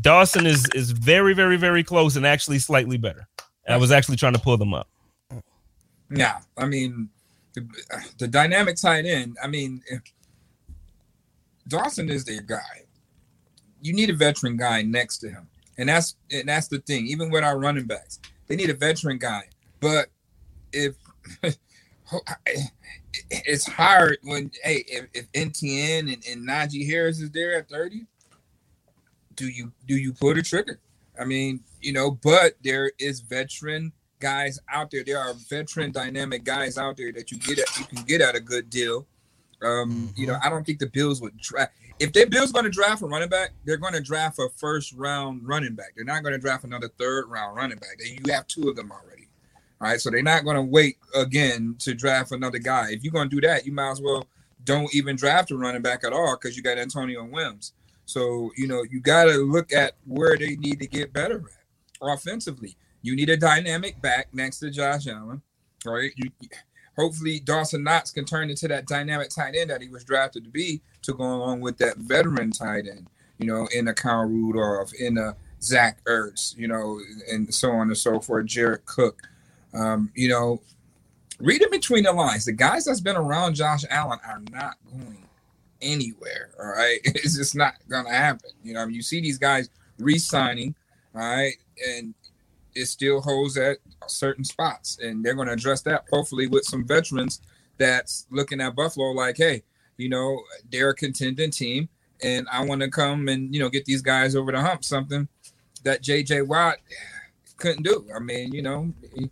Dawson is is very very very close and actually slightly better. I was actually trying to pull them up. Yeah, I mean the, the dynamic tight end. I mean, Dawson is their guy. You need a veteran guy next to him. And that's and that's the thing. Even with our running backs, they need a veteran guy. But if it's hard when, hey, if, if N T N and, and Najee Harris is there at thirty, do you do you pull the trigger? I mean, you know, but there is veteran guys out there. There are veteran dynamic guys out there that you get at, you can get at a good deal. Um, you know, I don't think the Bills would draft. If the Bills going to draft a running back, they're going to draft a first round running back. They're not going to draft another third round running back. You have two of them already. All right, so they're not going to wait again to draft another guy. If you're going to do that, you might as well don't even draft a running back at all because you got Antonio Williams. So, you know, you got to look at where they need to get better at offensively. You need a dynamic back next to Josh Allen, right? You, hopefully Dawson Knox can turn into that dynamic tight end that he was drafted to be to go along with that veteran tight end, you know, in a Kyle Rudolph, in a Zach Ertz, you know, and so on and so forth, Jared Cook. Um, you know, reading between the lines, the guys that's been around Josh Allen are not going anywhere, all right? It's just not going to happen. You know, I mean, you see these guys re-signing, all right, and it still holds at certain spots, and they're going to address that hopefully with some veterans that's looking at Buffalo like, hey, you know, they're a contending team, and I want to come and, you know, get these guys over the hump, something that J J. Watt couldn't do. I mean, you know, he,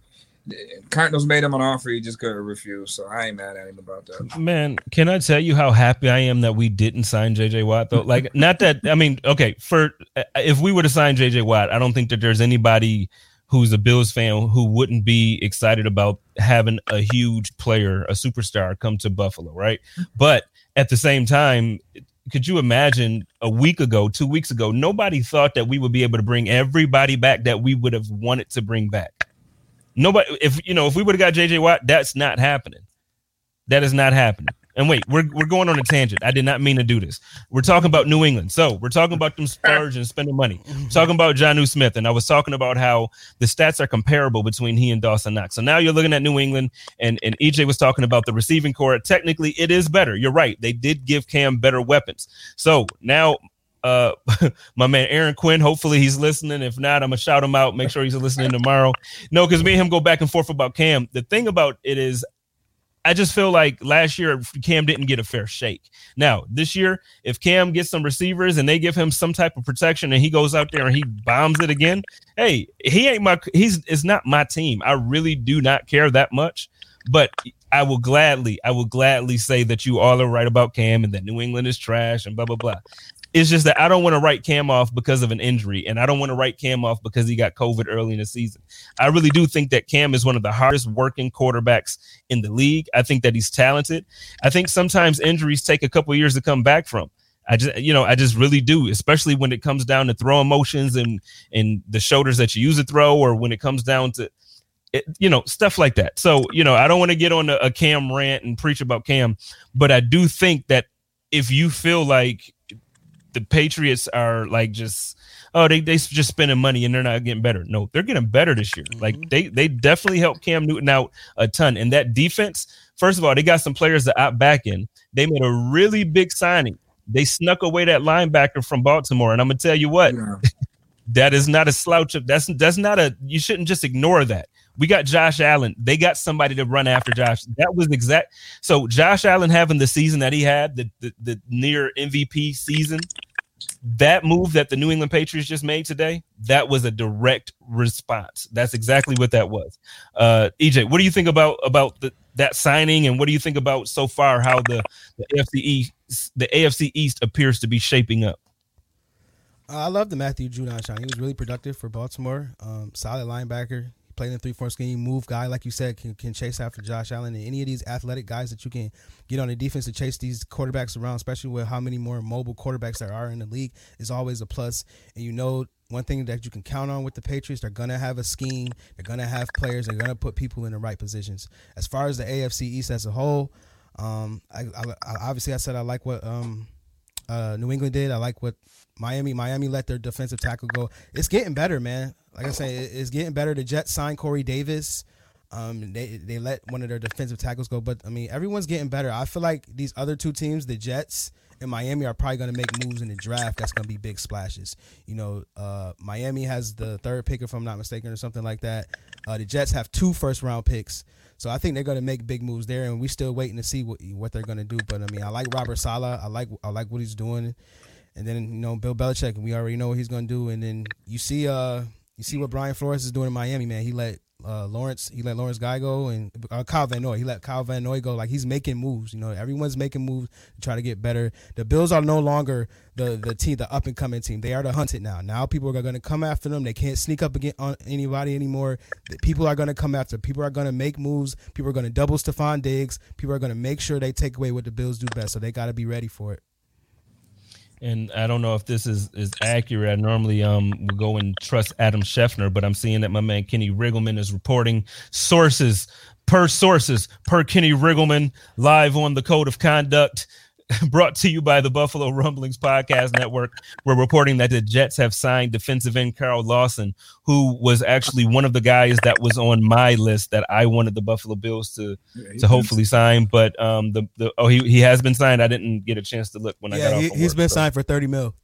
Cardinals made him an offer he just couldn't refuse, so I ain't mad at him about that. Man, can I tell you how happy I am that we didn't sign J J. Watt, though? Like, not that – I mean, okay, for if we were to sign J J. Watt, I don't think that there's anybody who's a Bills fan who wouldn't be excited about having a huge player, a superstar, come to Buffalo, right? But at the same time – could you imagine a week ago, two weeks ago, nobody thought that we would be able to bring everybody back that we would have wanted to bring back. Nobody, if you know, if we would have got J J. Watt, that's not happening. That is not happening. And wait, we're we're going on a tangent. I did not mean to do this. We're talking about New England. So we're talking about them splurge and spending money. We're talking about Jonnu Smith. And I was talking about how the stats are comparable between he and Dawson Knox. So now you're looking at New England, and, and E J was talking about the receiving core. Technically, it is better. You're right. They did give Cam better weapons. So now uh, my man Aaron Quinn, hopefully he's listening. If not, I'm going to shout him out. Make sure he's listening tomorrow. No, because me and him go back and forth about Cam. The thing about it is, I just feel like last year Cam didn't get a fair shake. Now, this year, if Cam gets some receivers and they give him some type of protection and he goes out there and he bombs it again, hey, he ain't my he's it's not my team. I really do not care that much. But I will gladly, I will gladly say that you all are right about Cam and that New England is trash and blah, blah, blah. It's just that I don't want to write Cam off because of an injury, and I don't want to write Cam off because he got COVID early in the season. I really do think that Cam is one of the hardest working quarterbacks in the league. I think that he's talented. I think sometimes injuries take a couple of years to come back from. I just, you know, I just really do, especially when it comes down to throwing motions and, and the shoulders that you use to throw, or when it comes down to, it, you know, stuff like that. So, you know, I don't want to get on a, a Cam rant and preach about Cam, but I do think that if you feel like the Patriots are like just, oh, they they just spending money and they're not getting better. No, they're getting better this year. Mm-hmm. Like they they definitely helped Cam Newton out a ton. And that defense, first of all, they got some players to opt back in. They made a really big signing. They snuck away that linebacker from Baltimore. And I'm gonna tell you what, yeah. that is not a slouch of that's that's not a you shouldn't just ignore that. We got Josh Allen. They got somebody to run after Josh. That was exact. So Josh Allen having the season that he had, the, the the near M V P season, that move that the New England Patriots just made today, that was a direct response. That's exactly what that was. Uh, E J, what do you think about about the, that signing, and what do you think about so far how the, the A F C East, the A F C East appears to be shaping up? Uh, I love the Matthew Judon shot. He was really productive for Baltimore. Um, solid linebacker. Playing in three-four scheme, move guy, like you said, can, can chase after Josh Allen. And any of these athletic guys that you can get on the defense to chase these quarterbacks around, especially with how many more mobile quarterbacks there are in the league, is always a plus. And you know, one thing that you can count on with the Patriots, they're going to have a scheme. They're going to have players. They're going to put people in the right positions. As far as the A F C East as a whole, um, I, I, I, obviously I said I like what um, uh, New England did. I like what Miami. Miami let their defensive tackle go. It's getting better, man. Like I say, it's getting better. The Jets signed Corey Davis. Um, they they let one of their defensive tackles go. But, I mean, everyone's getting better. I feel like these other two teams, the Jets and Miami, are probably going to make moves in the draft that's going to be big splashes. You know, uh, Miami has the third pick, if I'm not mistaken, or something like that. Uh, the Jets have two first-round picks. So I think they're going to make big moves there, and we're still waiting to see what what they're going to do. But, I mean, I like Robert Saleh. I like I like what he's doing. And then, you know, Bill Belichick, we already know what he's going to do. And then you see – uh. You see what Brian Flores is doing in Miami, man. He let uh, Lawrence. He let Lawrence Guy go, and uh, Kyle Van Noy. He let Kyle Van Noy go. Like, he's making moves. You know, everyone's making moves to try to get better. The Bills are no longer the the team, the up and coming team. They are the hunted now. Now people are going to come after them. They can't sneak up against on anybody anymore. People are going to come after. People are going to make moves. People are going to double Stephon Diggs. People are going to make sure they take away what the Bills do best. So they got to be ready for it. And I don't know if this is, is accurate. I normally um would go and trust Adam Schefter, but I'm seeing that my man Kenny Riggleman is reporting sources per sources per Kenny Riggleman live on the Code of Conduct, brought to you by the Buffalo Rumblings Podcast Network. We're reporting that the Jets have signed defensive end Carl Lawson, who was actually one of the guys that was on my list that I wanted the Buffalo Bills to yeah, to hopefully sign. But um, the, the oh he he has been signed. I didn't get a chance to look when yeah, I got he, off. Of he's work, been so. signed for thirty mil.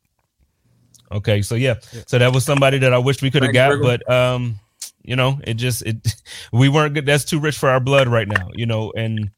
Okay, so yeah, so that was somebody that I wish we could have got, but um, you know, it just it we weren't good. That's too rich for our blood right now, you know, and.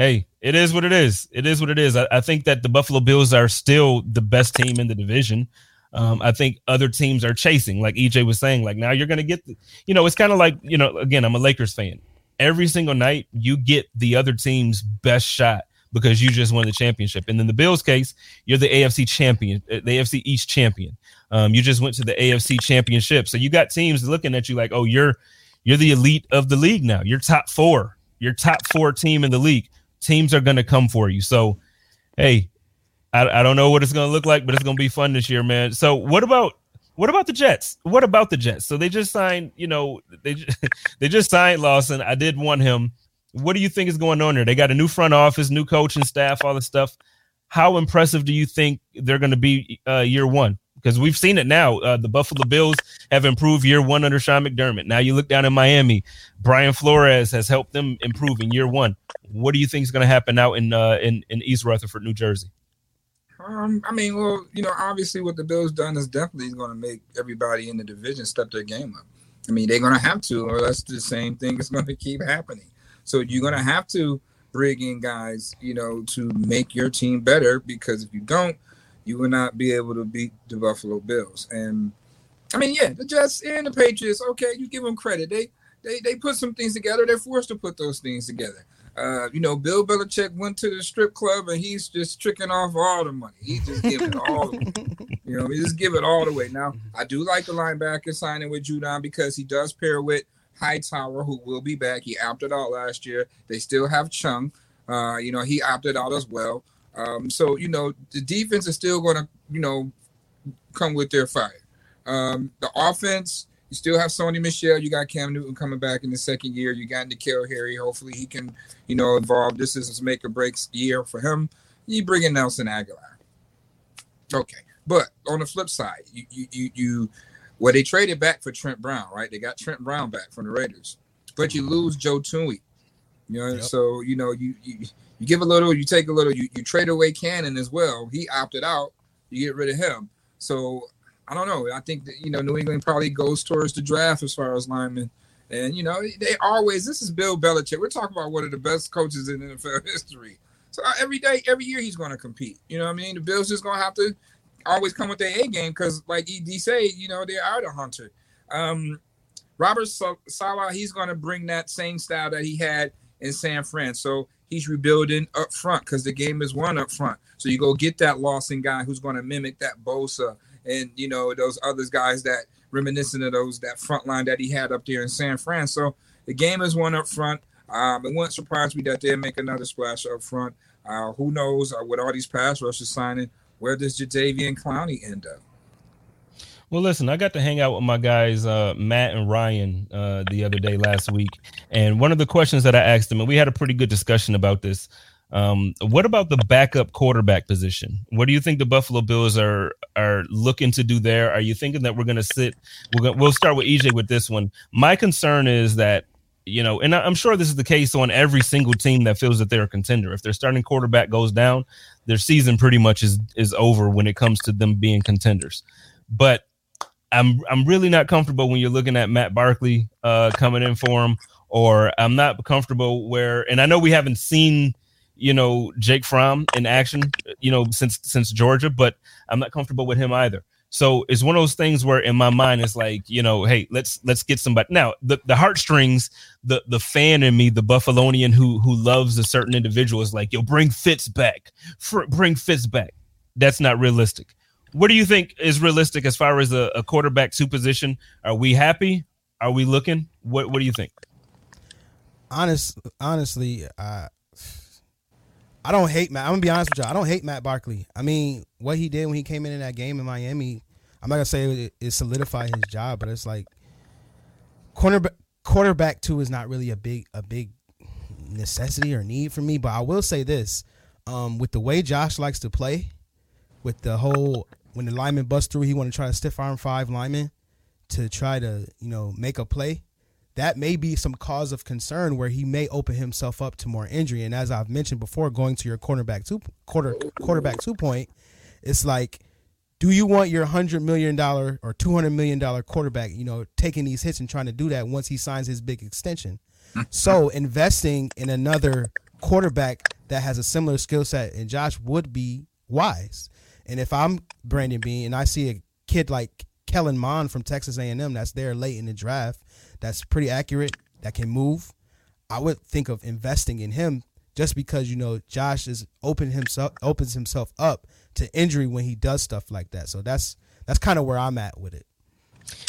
Hey, it is what it is. It is what it is. I, I think that the Buffalo Bills are still the best team in the division. Um, I think other teams are chasing, like E J was saying, like now you're going to get, the, you know, it's kind of like, you know, again, I'm a Lakers fan. Every single night you get the other team's best shot because you just won the championship. And in the Bills case, you're the A F C champion, the A F C East champion. Um, you just went to the A F C championship. So you got teams looking at you like, oh, you're you're the elite of the league now. You're top four. You're top four team in the league. Teams are going to come for you. So, hey, I, I don't know what it's going to look like, but it's going to be fun this year, man. So what about what about the Jets? What about the Jets? So they just signed, you know, they, they just signed Lawson. I did want him. What do you think is going on there? They got a new front office, new coaching staff, all this stuff. How impressive do you think they're going to be uh, year one? Because we've seen it now. Uh, the Buffalo Bills have improved year one under Sean McDermott. Now you look down in Miami. Brian Flores has helped them improve in year one. What do you think is going to happen out in, uh, in in East Rutherford, New Jersey? Um, I mean, well, you know, obviously what the Bills done is definitely going to make everybody in the division step their game up. I mean, they're going to have to, or that's the same thing that's going to keep happening. So you're going to have to bring in guys, you know, to make your team better, because if you don't, you will not be able to beat the Buffalo Bills. And, I mean, yeah, the Jets and the Patriots, okay, you give them credit. They they they put some things together. They're forced to put those things together. Uh, you know, Bill Belichick went to the strip club, and he's just tricking off all the money. He just give it all the way. You know, he just give it all the way. Now, I do like the linebacker signing with Judon, because he does pair with Hightower, who will be back. He opted out last year. They still have Chung. Uh, you know, he opted out as well. Um, so, you know, the defense is still going to, you know, come with their fire. Um, the offense, you still have Sony Michel. You got Cam Newton coming back in the second year. You got N'Keal Harry. Hopefully he can, you know, evolve. This is his make or break year for him. You bring in Nelson Agholor. Okay. But on the flip side, you, you, you, you, well, they traded back for Trent Brown, right? They got Trent Brown back from the Raiders. But you lose Joe Thuney. You know, yep. So, you know, you, you you give a little, you take a little, you, you trade away Cannon as well. He opted out. You get rid of him. So, I don't know. I think that, you know, New England probably goes towards the draft as far as linemen. And, you know, they always, this is Bill Belichick. We're talking about one of the best coaches in N F L history. So, every day, every year he's going to compete. You know what I mean? The Bills just going to have to always come with their A game because, like E D said, you know, they are the hunter. Um, Robert Saleh, he's going to bring that same style that he had in San Fran. So he's rebuilding up front because the game is won up front. So you go get that Lawson guy who's going to mimic that Bosa and, you know, those other guys that reminiscent of those, that front line that he had up there in San Fran. So the game is won up front. Um, it wouldn't surprise me that they'll make another splash up front. Uh, who knows uh, with all these pass rushers signing, where does Jadeveon Clowney end up? Well, listen, I got to hang out with my guys, uh, Matt and Ryan, uh, the other day last week. And one of the questions that I asked them, and we had a pretty good discussion about this. Um, what about the backup quarterback position? What do you think the Buffalo Bills are are looking to do there? Are you thinking that we're going to sit? We're gonna, we'll start with E J with this one. My concern is that, you know, and I'm sure this is the case on every single team that feels that they're a contender. If their starting quarterback goes down, their season pretty much is is over when it comes to them being contenders. But I'm I'm really not comfortable when you're looking at Matt Barkley uh, coming in for him, or I'm not comfortable where, and I know we haven't seen, you know, Jake Fromm in action, you know, since since Georgia, but I'm not comfortable with him either. So it's one of those things where in my mind it's like, you know, hey, let's let's get somebody. Now, the, the heartstrings, the the fan in me, the Buffalonian who who loves a certain individual is like, yo, bring Fitz back, Fr- bring Fitz back. That's not realistic. What do you think is realistic as far as a, a quarterback two position? Are we happy? Are we looking? What What do you think? Honest, honestly, I I don't hate Matt. I'm gonna be honest with y'all. I don't hate Matt Barkley. I mean, what he did when he came in in that game in Miami, I'm not gonna say it, it solidified his job, but it's like quarterback quarterback two is not really a big a big necessity or need for me. But I will say this, um, with the way Josh likes to play, with the whole when the lineman busts through, he want to try to stiff arm five linemen to try to, you know, make a play. That may be some cause of concern where he may open himself up to more injury. And as I've mentioned before, going to your quarterback two quarter quarterback two point, it's like, do you want your hundred million dollar or two hundred million dollar quarterback, you know, taking these hits and trying to do that once he signs his big extension? So investing in another quarterback that has a similar skill set and Josh would be wise. And if I'm Brandon Beane and I see a kid like Kellen Mond from Texas A and M that's there late in the draft, that's pretty accurate, that can move, I would think of investing in him just because, you know, Josh is open himself opens himself up to injury when he does stuff like that. So that's that's kind of where I'm at with it.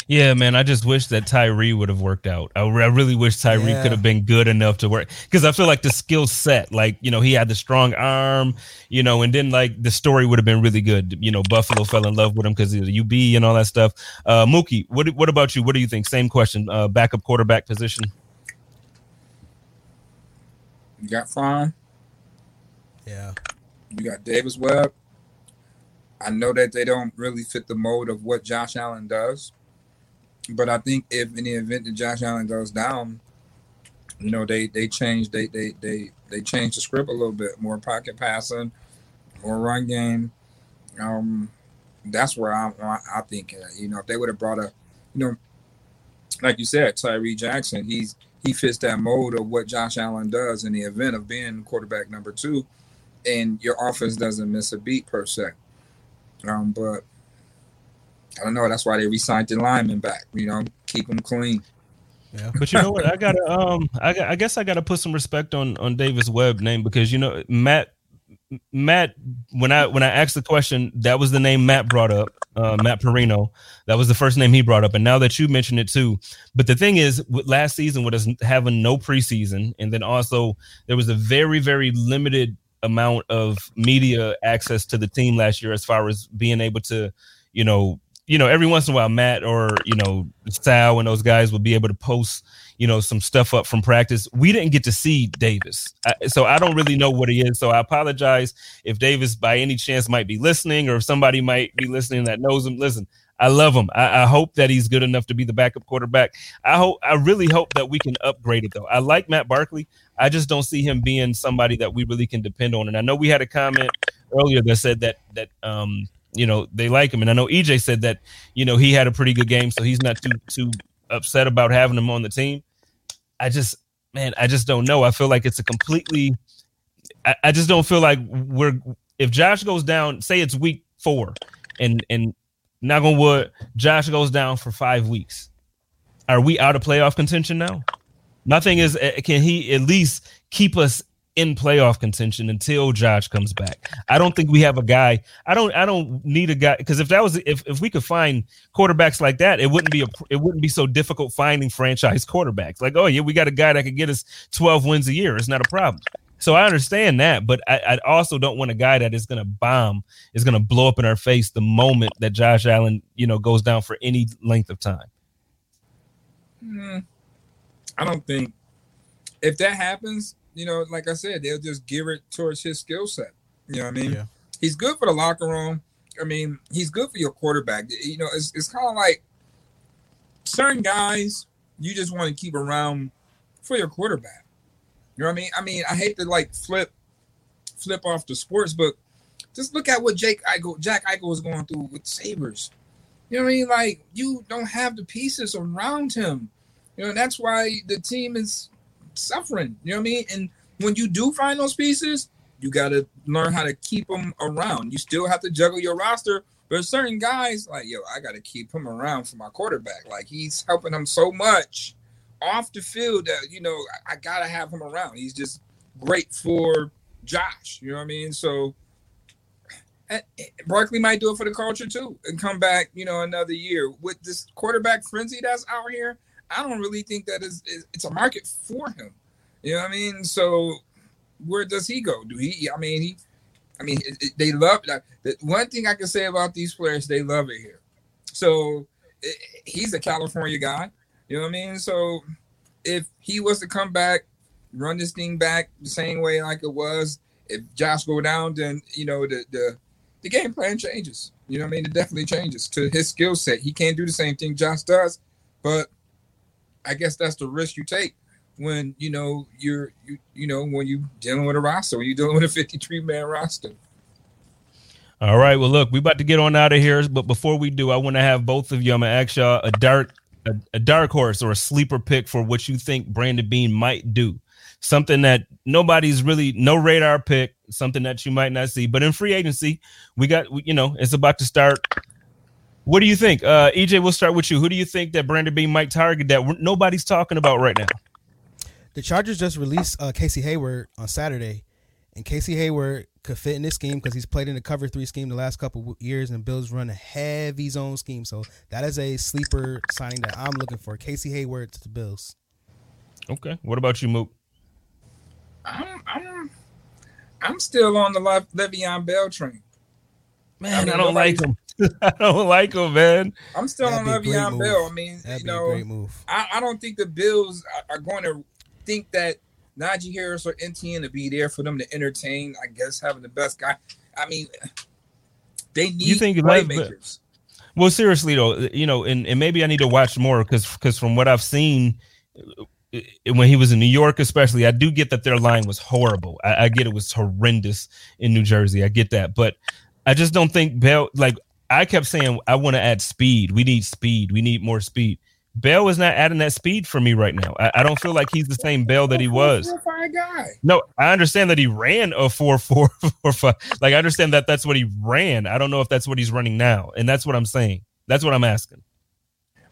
Yeah, man, I just wish that Tyree would have worked out. I, re- I really wish Tyree yeah. could have been good enough to work, because I feel like the skill set, like, you know, he had the strong arm, you know, and then like the story would have been really good. You know, Buffalo fell in love with him because he was a U B and all that stuff. Uh, Mookie, what what about you? What do you think? Same question, uh, backup quarterback position. You got Fron. Yeah. You got Davis Webb. I know that they don't really fit the mold of what Josh Allen does. But I think if in the event that Josh Allen goes down, you know, they they change they they they they change the script a little bit. More pocket passing, more run game. Um, that's where I I think you know if they would have brought a, you know, like you said, Tyree Jackson, he's he fits that mold of what Josh Allen does in the event of being quarterback number two, and your offense doesn't miss a beat per se. Um, but. I don't know. That's why they re-signed the lineman back. You know, keep them clean. Yeah, but you know what? I gotta. Um, I got, I guess I gotta put some respect on on Davis Webb's name, because you know Matt. Matt, when I when I asked the question, that was the name Matt brought up. Uh, Matt Perino. That was the first name he brought up, and now that you mentioned it too. But the thing is, with last season, with us having no preseason, and then also there was a very very limited amount of media access to the team last year, as far as being able to, you know. You know, every once in a while, Matt or, you know, Sal and those guys would be able to post, you know, some stuff up from practice. We didn't get to see Davis. I, so I don't really know what he is. So I apologize if Davis by any chance might be listening, or if somebody might be listening that knows him. Listen, I love him. I, I hope that he's good enough to be the backup quarterback. I hope. I really hope that we can upgrade it, though. I like Matt Barkley. I just don't see him being somebody that we really can depend on. And I know we had a comment earlier that said that that um. you know, they like him. And I know E J said that, you know, he had a pretty good game, so he's not too too upset about having him on the team. I just, man, I just don't know. I feel like it's a completely, I, I just don't feel like we're, if Josh goes down, say it's week four, and, and knock on wood, Josh goes down for five weeks. Are we out of playoff contention now? My thing is, can he at least keep us in playoff contention until Josh comes back? I don't think we have a guy. I don't. I don't need a guy, because if that was if, if we could find quarterbacks like that, it wouldn't be a it wouldn't be so difficult finding franchise quarterbacks. Like, oh yeah, we got a guy that could get us twelve wins a year. It's not a problem. So I understand that, but I, I also don't want a guy that is going to bomb, is going to blow up in our face the moment that Josh Allen, you know, goes down for any length of time. Mm, I don't think if that happens. You know, like I said, they'll just gear it towards his skill set. You know what I mean? Yeah. He's good for the locker room. I mean, he's good for your quarterback. You know, it's it's kind of like certain guys you just want to keep around for your quarterback. You know what I mean? I mean, I hate to like flip flip off the sports, but just look at what Jake Eichel, Jack Eichel was going through with Sabres. You know what I mean? Like, you don't have the pieces around him. You know, and that's why the team is suffering, you know what I mean? And when you do find those pieces, you got to learn how to keep them around. You still have to juggle your roster But certain guys, like, yo, I got to keep him around for my quarterback. Like, he's helping him so much off the field that, you know, I, I got to have him around. He's just great for Josh. You know what I mean? So, Barkley might do it for the culture, too, and come back, you know, another year. With this quarterback frenzy that's out here, I don't really think that is, is it's a market for him. You know what I mean? So, where does he go? Do he, I mean, he, I mean, it, it, they love like, the one thing I can say about these players, they love it here. So, it, he's a California guy. You know what I mean? So, if he was to come back, run this thing back the same way like it was, if Josh go down, then, you know, the, the, the game plan changes. You know what I mean? It definitely changes to his skill set. He can't do the same thing Josh does, but I guess that's the risk you take when, you know, you're, you, you know, when you dealing with a roster, when you're dealing with a fifty-three man roster. All right. Well, look, we about to get on out of here, but before we do, I want to have both of you, I'm going to ask y'all a dark, a, a dark horse or a sleeper pick for what you think Brandon Beane might do. Something that nobody's really no radar pick, something that you might not see. But in free agency, we got, you know, it's about to start. What do you think? Uh, E J, we'll start with you. Who do you think that Brandon Beane might target that nobody's talking about right now? The Chargers just released uh, Casey Hayward on Saturday. And Casey Hayward could fit in this scheme because he's played in the cover three scheme the last couple of years, and Bills run a heavy zone scheme. So that is a sleeper signing that I'm looking for. Casey Hayward to the Bills. Okay. What about you, Mook? I'm I'm I'm still on the Le- Le'Veon Bell train. Man, I, mean, I don't like him. I don't like him, man. I'm still That'd on Le'Veon Bell. I mean, That'd you know, I, I don't think the Bills are, are going to think that Najee Harris or N T N to be there for them to entertain. I guess having the best guy. I mean, they need you think playmakers. Well, seriously though, you know, and, and maybe I need to watch more because because from what I've seen. When he was in New York, especially, I do get that their line was horrible. I, I get it was horrendous in New Jersey. I get that. But I just don't think Bell, like I kept saying, I want to add speed. We need speed. We need more speed. Bell is not adding that speed for me right now. I, I don't feel like he's the same Bell that he was. No, I understand that he ran a four four four five. Like I understand that that's what he ran. I don't know if that's what he's running now. And that's what I'm saying. That's what I'm asking.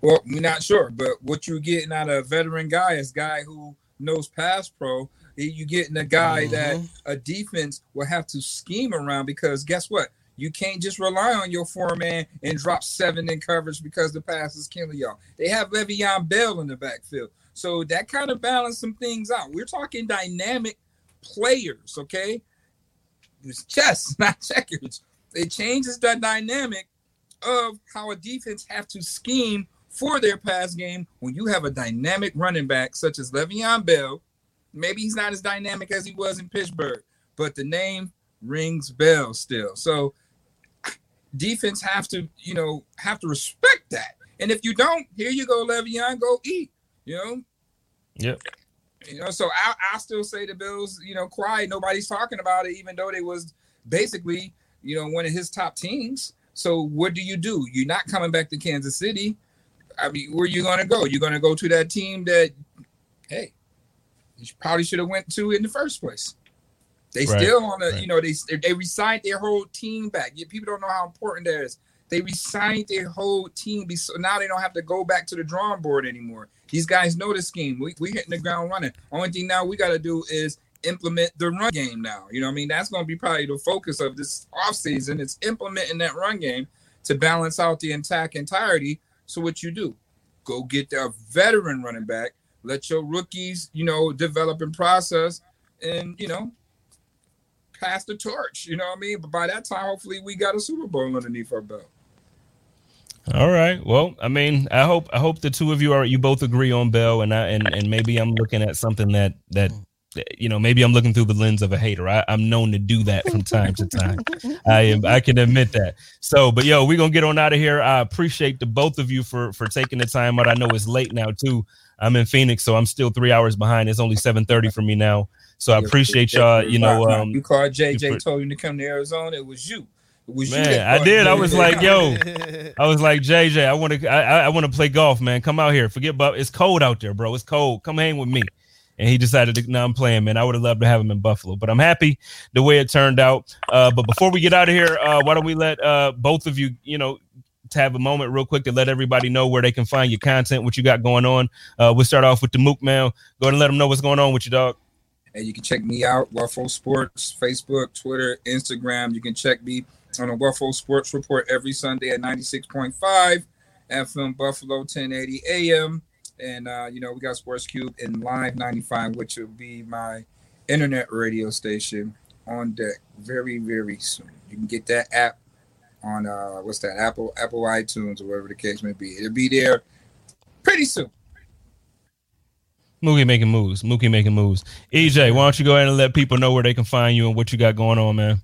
Well, we're not sure, but what you're getting out of a veteran guy is a guy who knows pass pro. You're getting a guy mm-hmm. that a defense will have to scheme around because guess what? You can't just rely on your four-man and drop seven in coverage because the pass is killing y'all. They have Le'Veon Bell in the backfield. So that kind of balanced some things out. We're talking dynamic players, okay? It's chess, not checkers. It changes the dynamic of how a defense have to scheme for their pass game when you have a dynamic running back such as Le'Veon Bell. Maybe he's not as dynamic as he was in Pittsburgh, but the name rings bell still. So defense have to, you know, have to respect that. And if you don't, here you go, Le'Veon, go eat, you know? Yep. You know, so I, I still say the Bills, you know, quiet. Nobody's talking about it, even though they was basically, you know, one of his top teams. So what do you do? You're not coming back to Kansas City. I mean, where you going to go? You're going to go to that team that, hey, you probably should have went to in the first place. They right, still on the, right. you know, they they resigned their whole team back. Yeah, people don't know how important that is. They resigned their whole team. So now they don't have to go back to the drawing board anymore. These guys know the scheme. We we hitting the ground running. Only thing now we got to do is implement the run game now. You know what I mean? That's going to be probably the focus of this offseason. It's implementing that run game to balance out the attack entirety. So what you do, go get a veteran running back, let your rookies, you know, develop and process and, you know, pass the torch. You know what I mean? But by that time, hopefully we got a Super Bowl underneath our belt. All right. Well, I mean, I hope I hope the two of you are you both agree on Bell and I and, and maybe I'm looking at something that that. You know, maybe I'm looking through the lens of a hater. I, I'm known to do that from time to time. I am. I can admit that. So, but yo, we're going to get on out of here. I appreciate the both of you for for taking the time out. I know it's late now, too. I'm in Phoenix, so I'm still three hours behind. It's only seven thirty for me now. So I appreciate y'all. You know, um, you called J J, for, told him to come to Arizona. It was you. It was man, you. Man, I did. I was like, yo, I was like, J J, I want to I, I want to play golf, man. Come out here. Forget about it's cold out there, bro. It's cold. Come hang with me. and he decided to, no, I'm playing, man. I would have loved to have him in Buffalo, but I'm happy the way it turned out. Uh, but before we get out of here, uh, why don't we let uh, both of you, you know, to have a moment real quick to let everybody know where they can find your content, what you got going on. Uh, we'll start off with the Mook Mail. Go ahead and let them know what's going on with you, dog. And you can check me out, Ruffalo Sports, Facebook, Twitter, Instagram. You can check me on the Ruffalo Sports Report every Sunday at ninety-six point five F M Buffalo, ten eighty A M. And, uh, you know, we got Sports Cube and Live ninety-five, which will be my internet radio station on deck very, very soon. You can get that app on, uh, what's that, Apple Apple iTunes or whatever the case may be. It'll be there pretty soon. Mookie making moves. Mookie making moves. E J, why don't you go ahead and let people know where they can find you and what you got going on, man?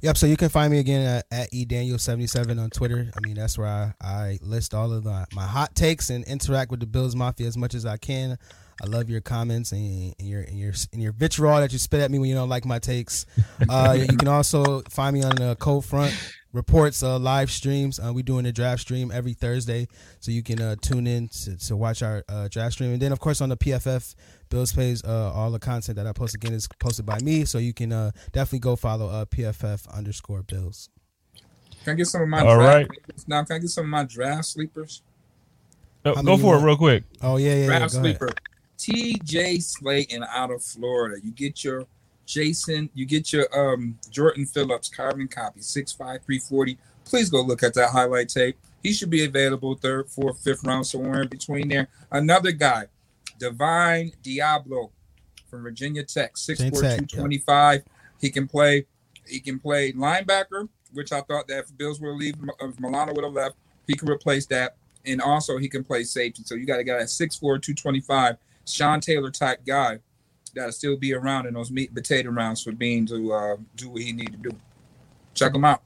Yep, so you can find me again at, at E Daniel seventy-seven on Twitter. I mean, that's where I, I list all of the, my hot takes and interact with the Bills Mafia as much as I can. I love your comments and, and your and your and your vitriol that you spit at me when you don't like my takes. Uh, you can also find me on the Cold Front Reports uh, live streams. Uh, we doing a draft stream every Thursday, so you can uh, tune in to, to watch our uh, draft stream. And then, of course, on the P F F Bills page, uh, all the content that I post again is posted by me, so you can uh, definitely go follow uh, P F F underscore Bills. Can I get some of my all draft right. Now, can I get some of my draft sleepers? No, go for want? It real quick. Oh yeah, yeah. Draft yeah, sleeper. Ahead. T J Slayton out of Florida. You get your Jason, you get your um, Jordan Phillips carbon copy, six five, three forty. Please go look at that highlight tape. He should be available third, fourth, fifth round, somewhere in between there. Another guy, Divine Diablo from Virginia Tech, six four, two twenty-five. He can play, he can play linebacker, which I thought that if Bills would leave, if Milano would have left, he could replace that. And also he can play safety. So you got a guy at six four, two twenty-five. Sean Taylor type guy that'll still be around in those meat and potato rounds for Bean to uh, do what he need to do. Check him out.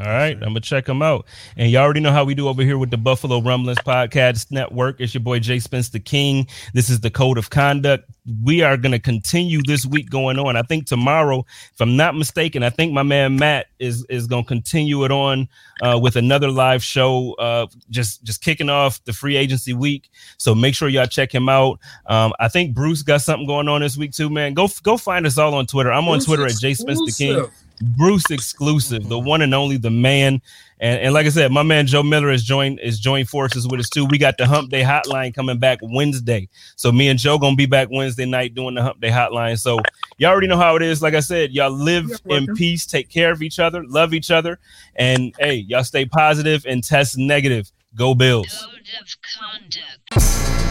All right, I'm going to check them out. And you already know how we do over here with the Buffalo Rumblings Podcast Network. It's your boy, Jay Spence, the King. This is the Code of Conduct. We are going to continue this week going on. I think tomorrow, if I'm not mistaken, I think my man Matt is is going to continue it on uh, with another live show, uh, just, just kicking off the free agency week. So make sure y'all check him out. Um, I think Bruce got something going on this week too, man. Go, go find us all on Twitter. I'm Bruce on Twitter at Jay Spence, the King. Bruce exclusive, the one and only, the man. And, and like I said, my man Joe Miller is joined is joined forces with us too. We got the Hump Day Hotline coming back Wednesday. So me and Joe gonna be back Wednesday night doing the Hump Day Hotline. So y'all already know how it is. Like I said, y'all live in peace, take care of each other, love each other, and hey, y'all stay positive and test negative. Go Bills. Code of Conduct.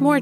More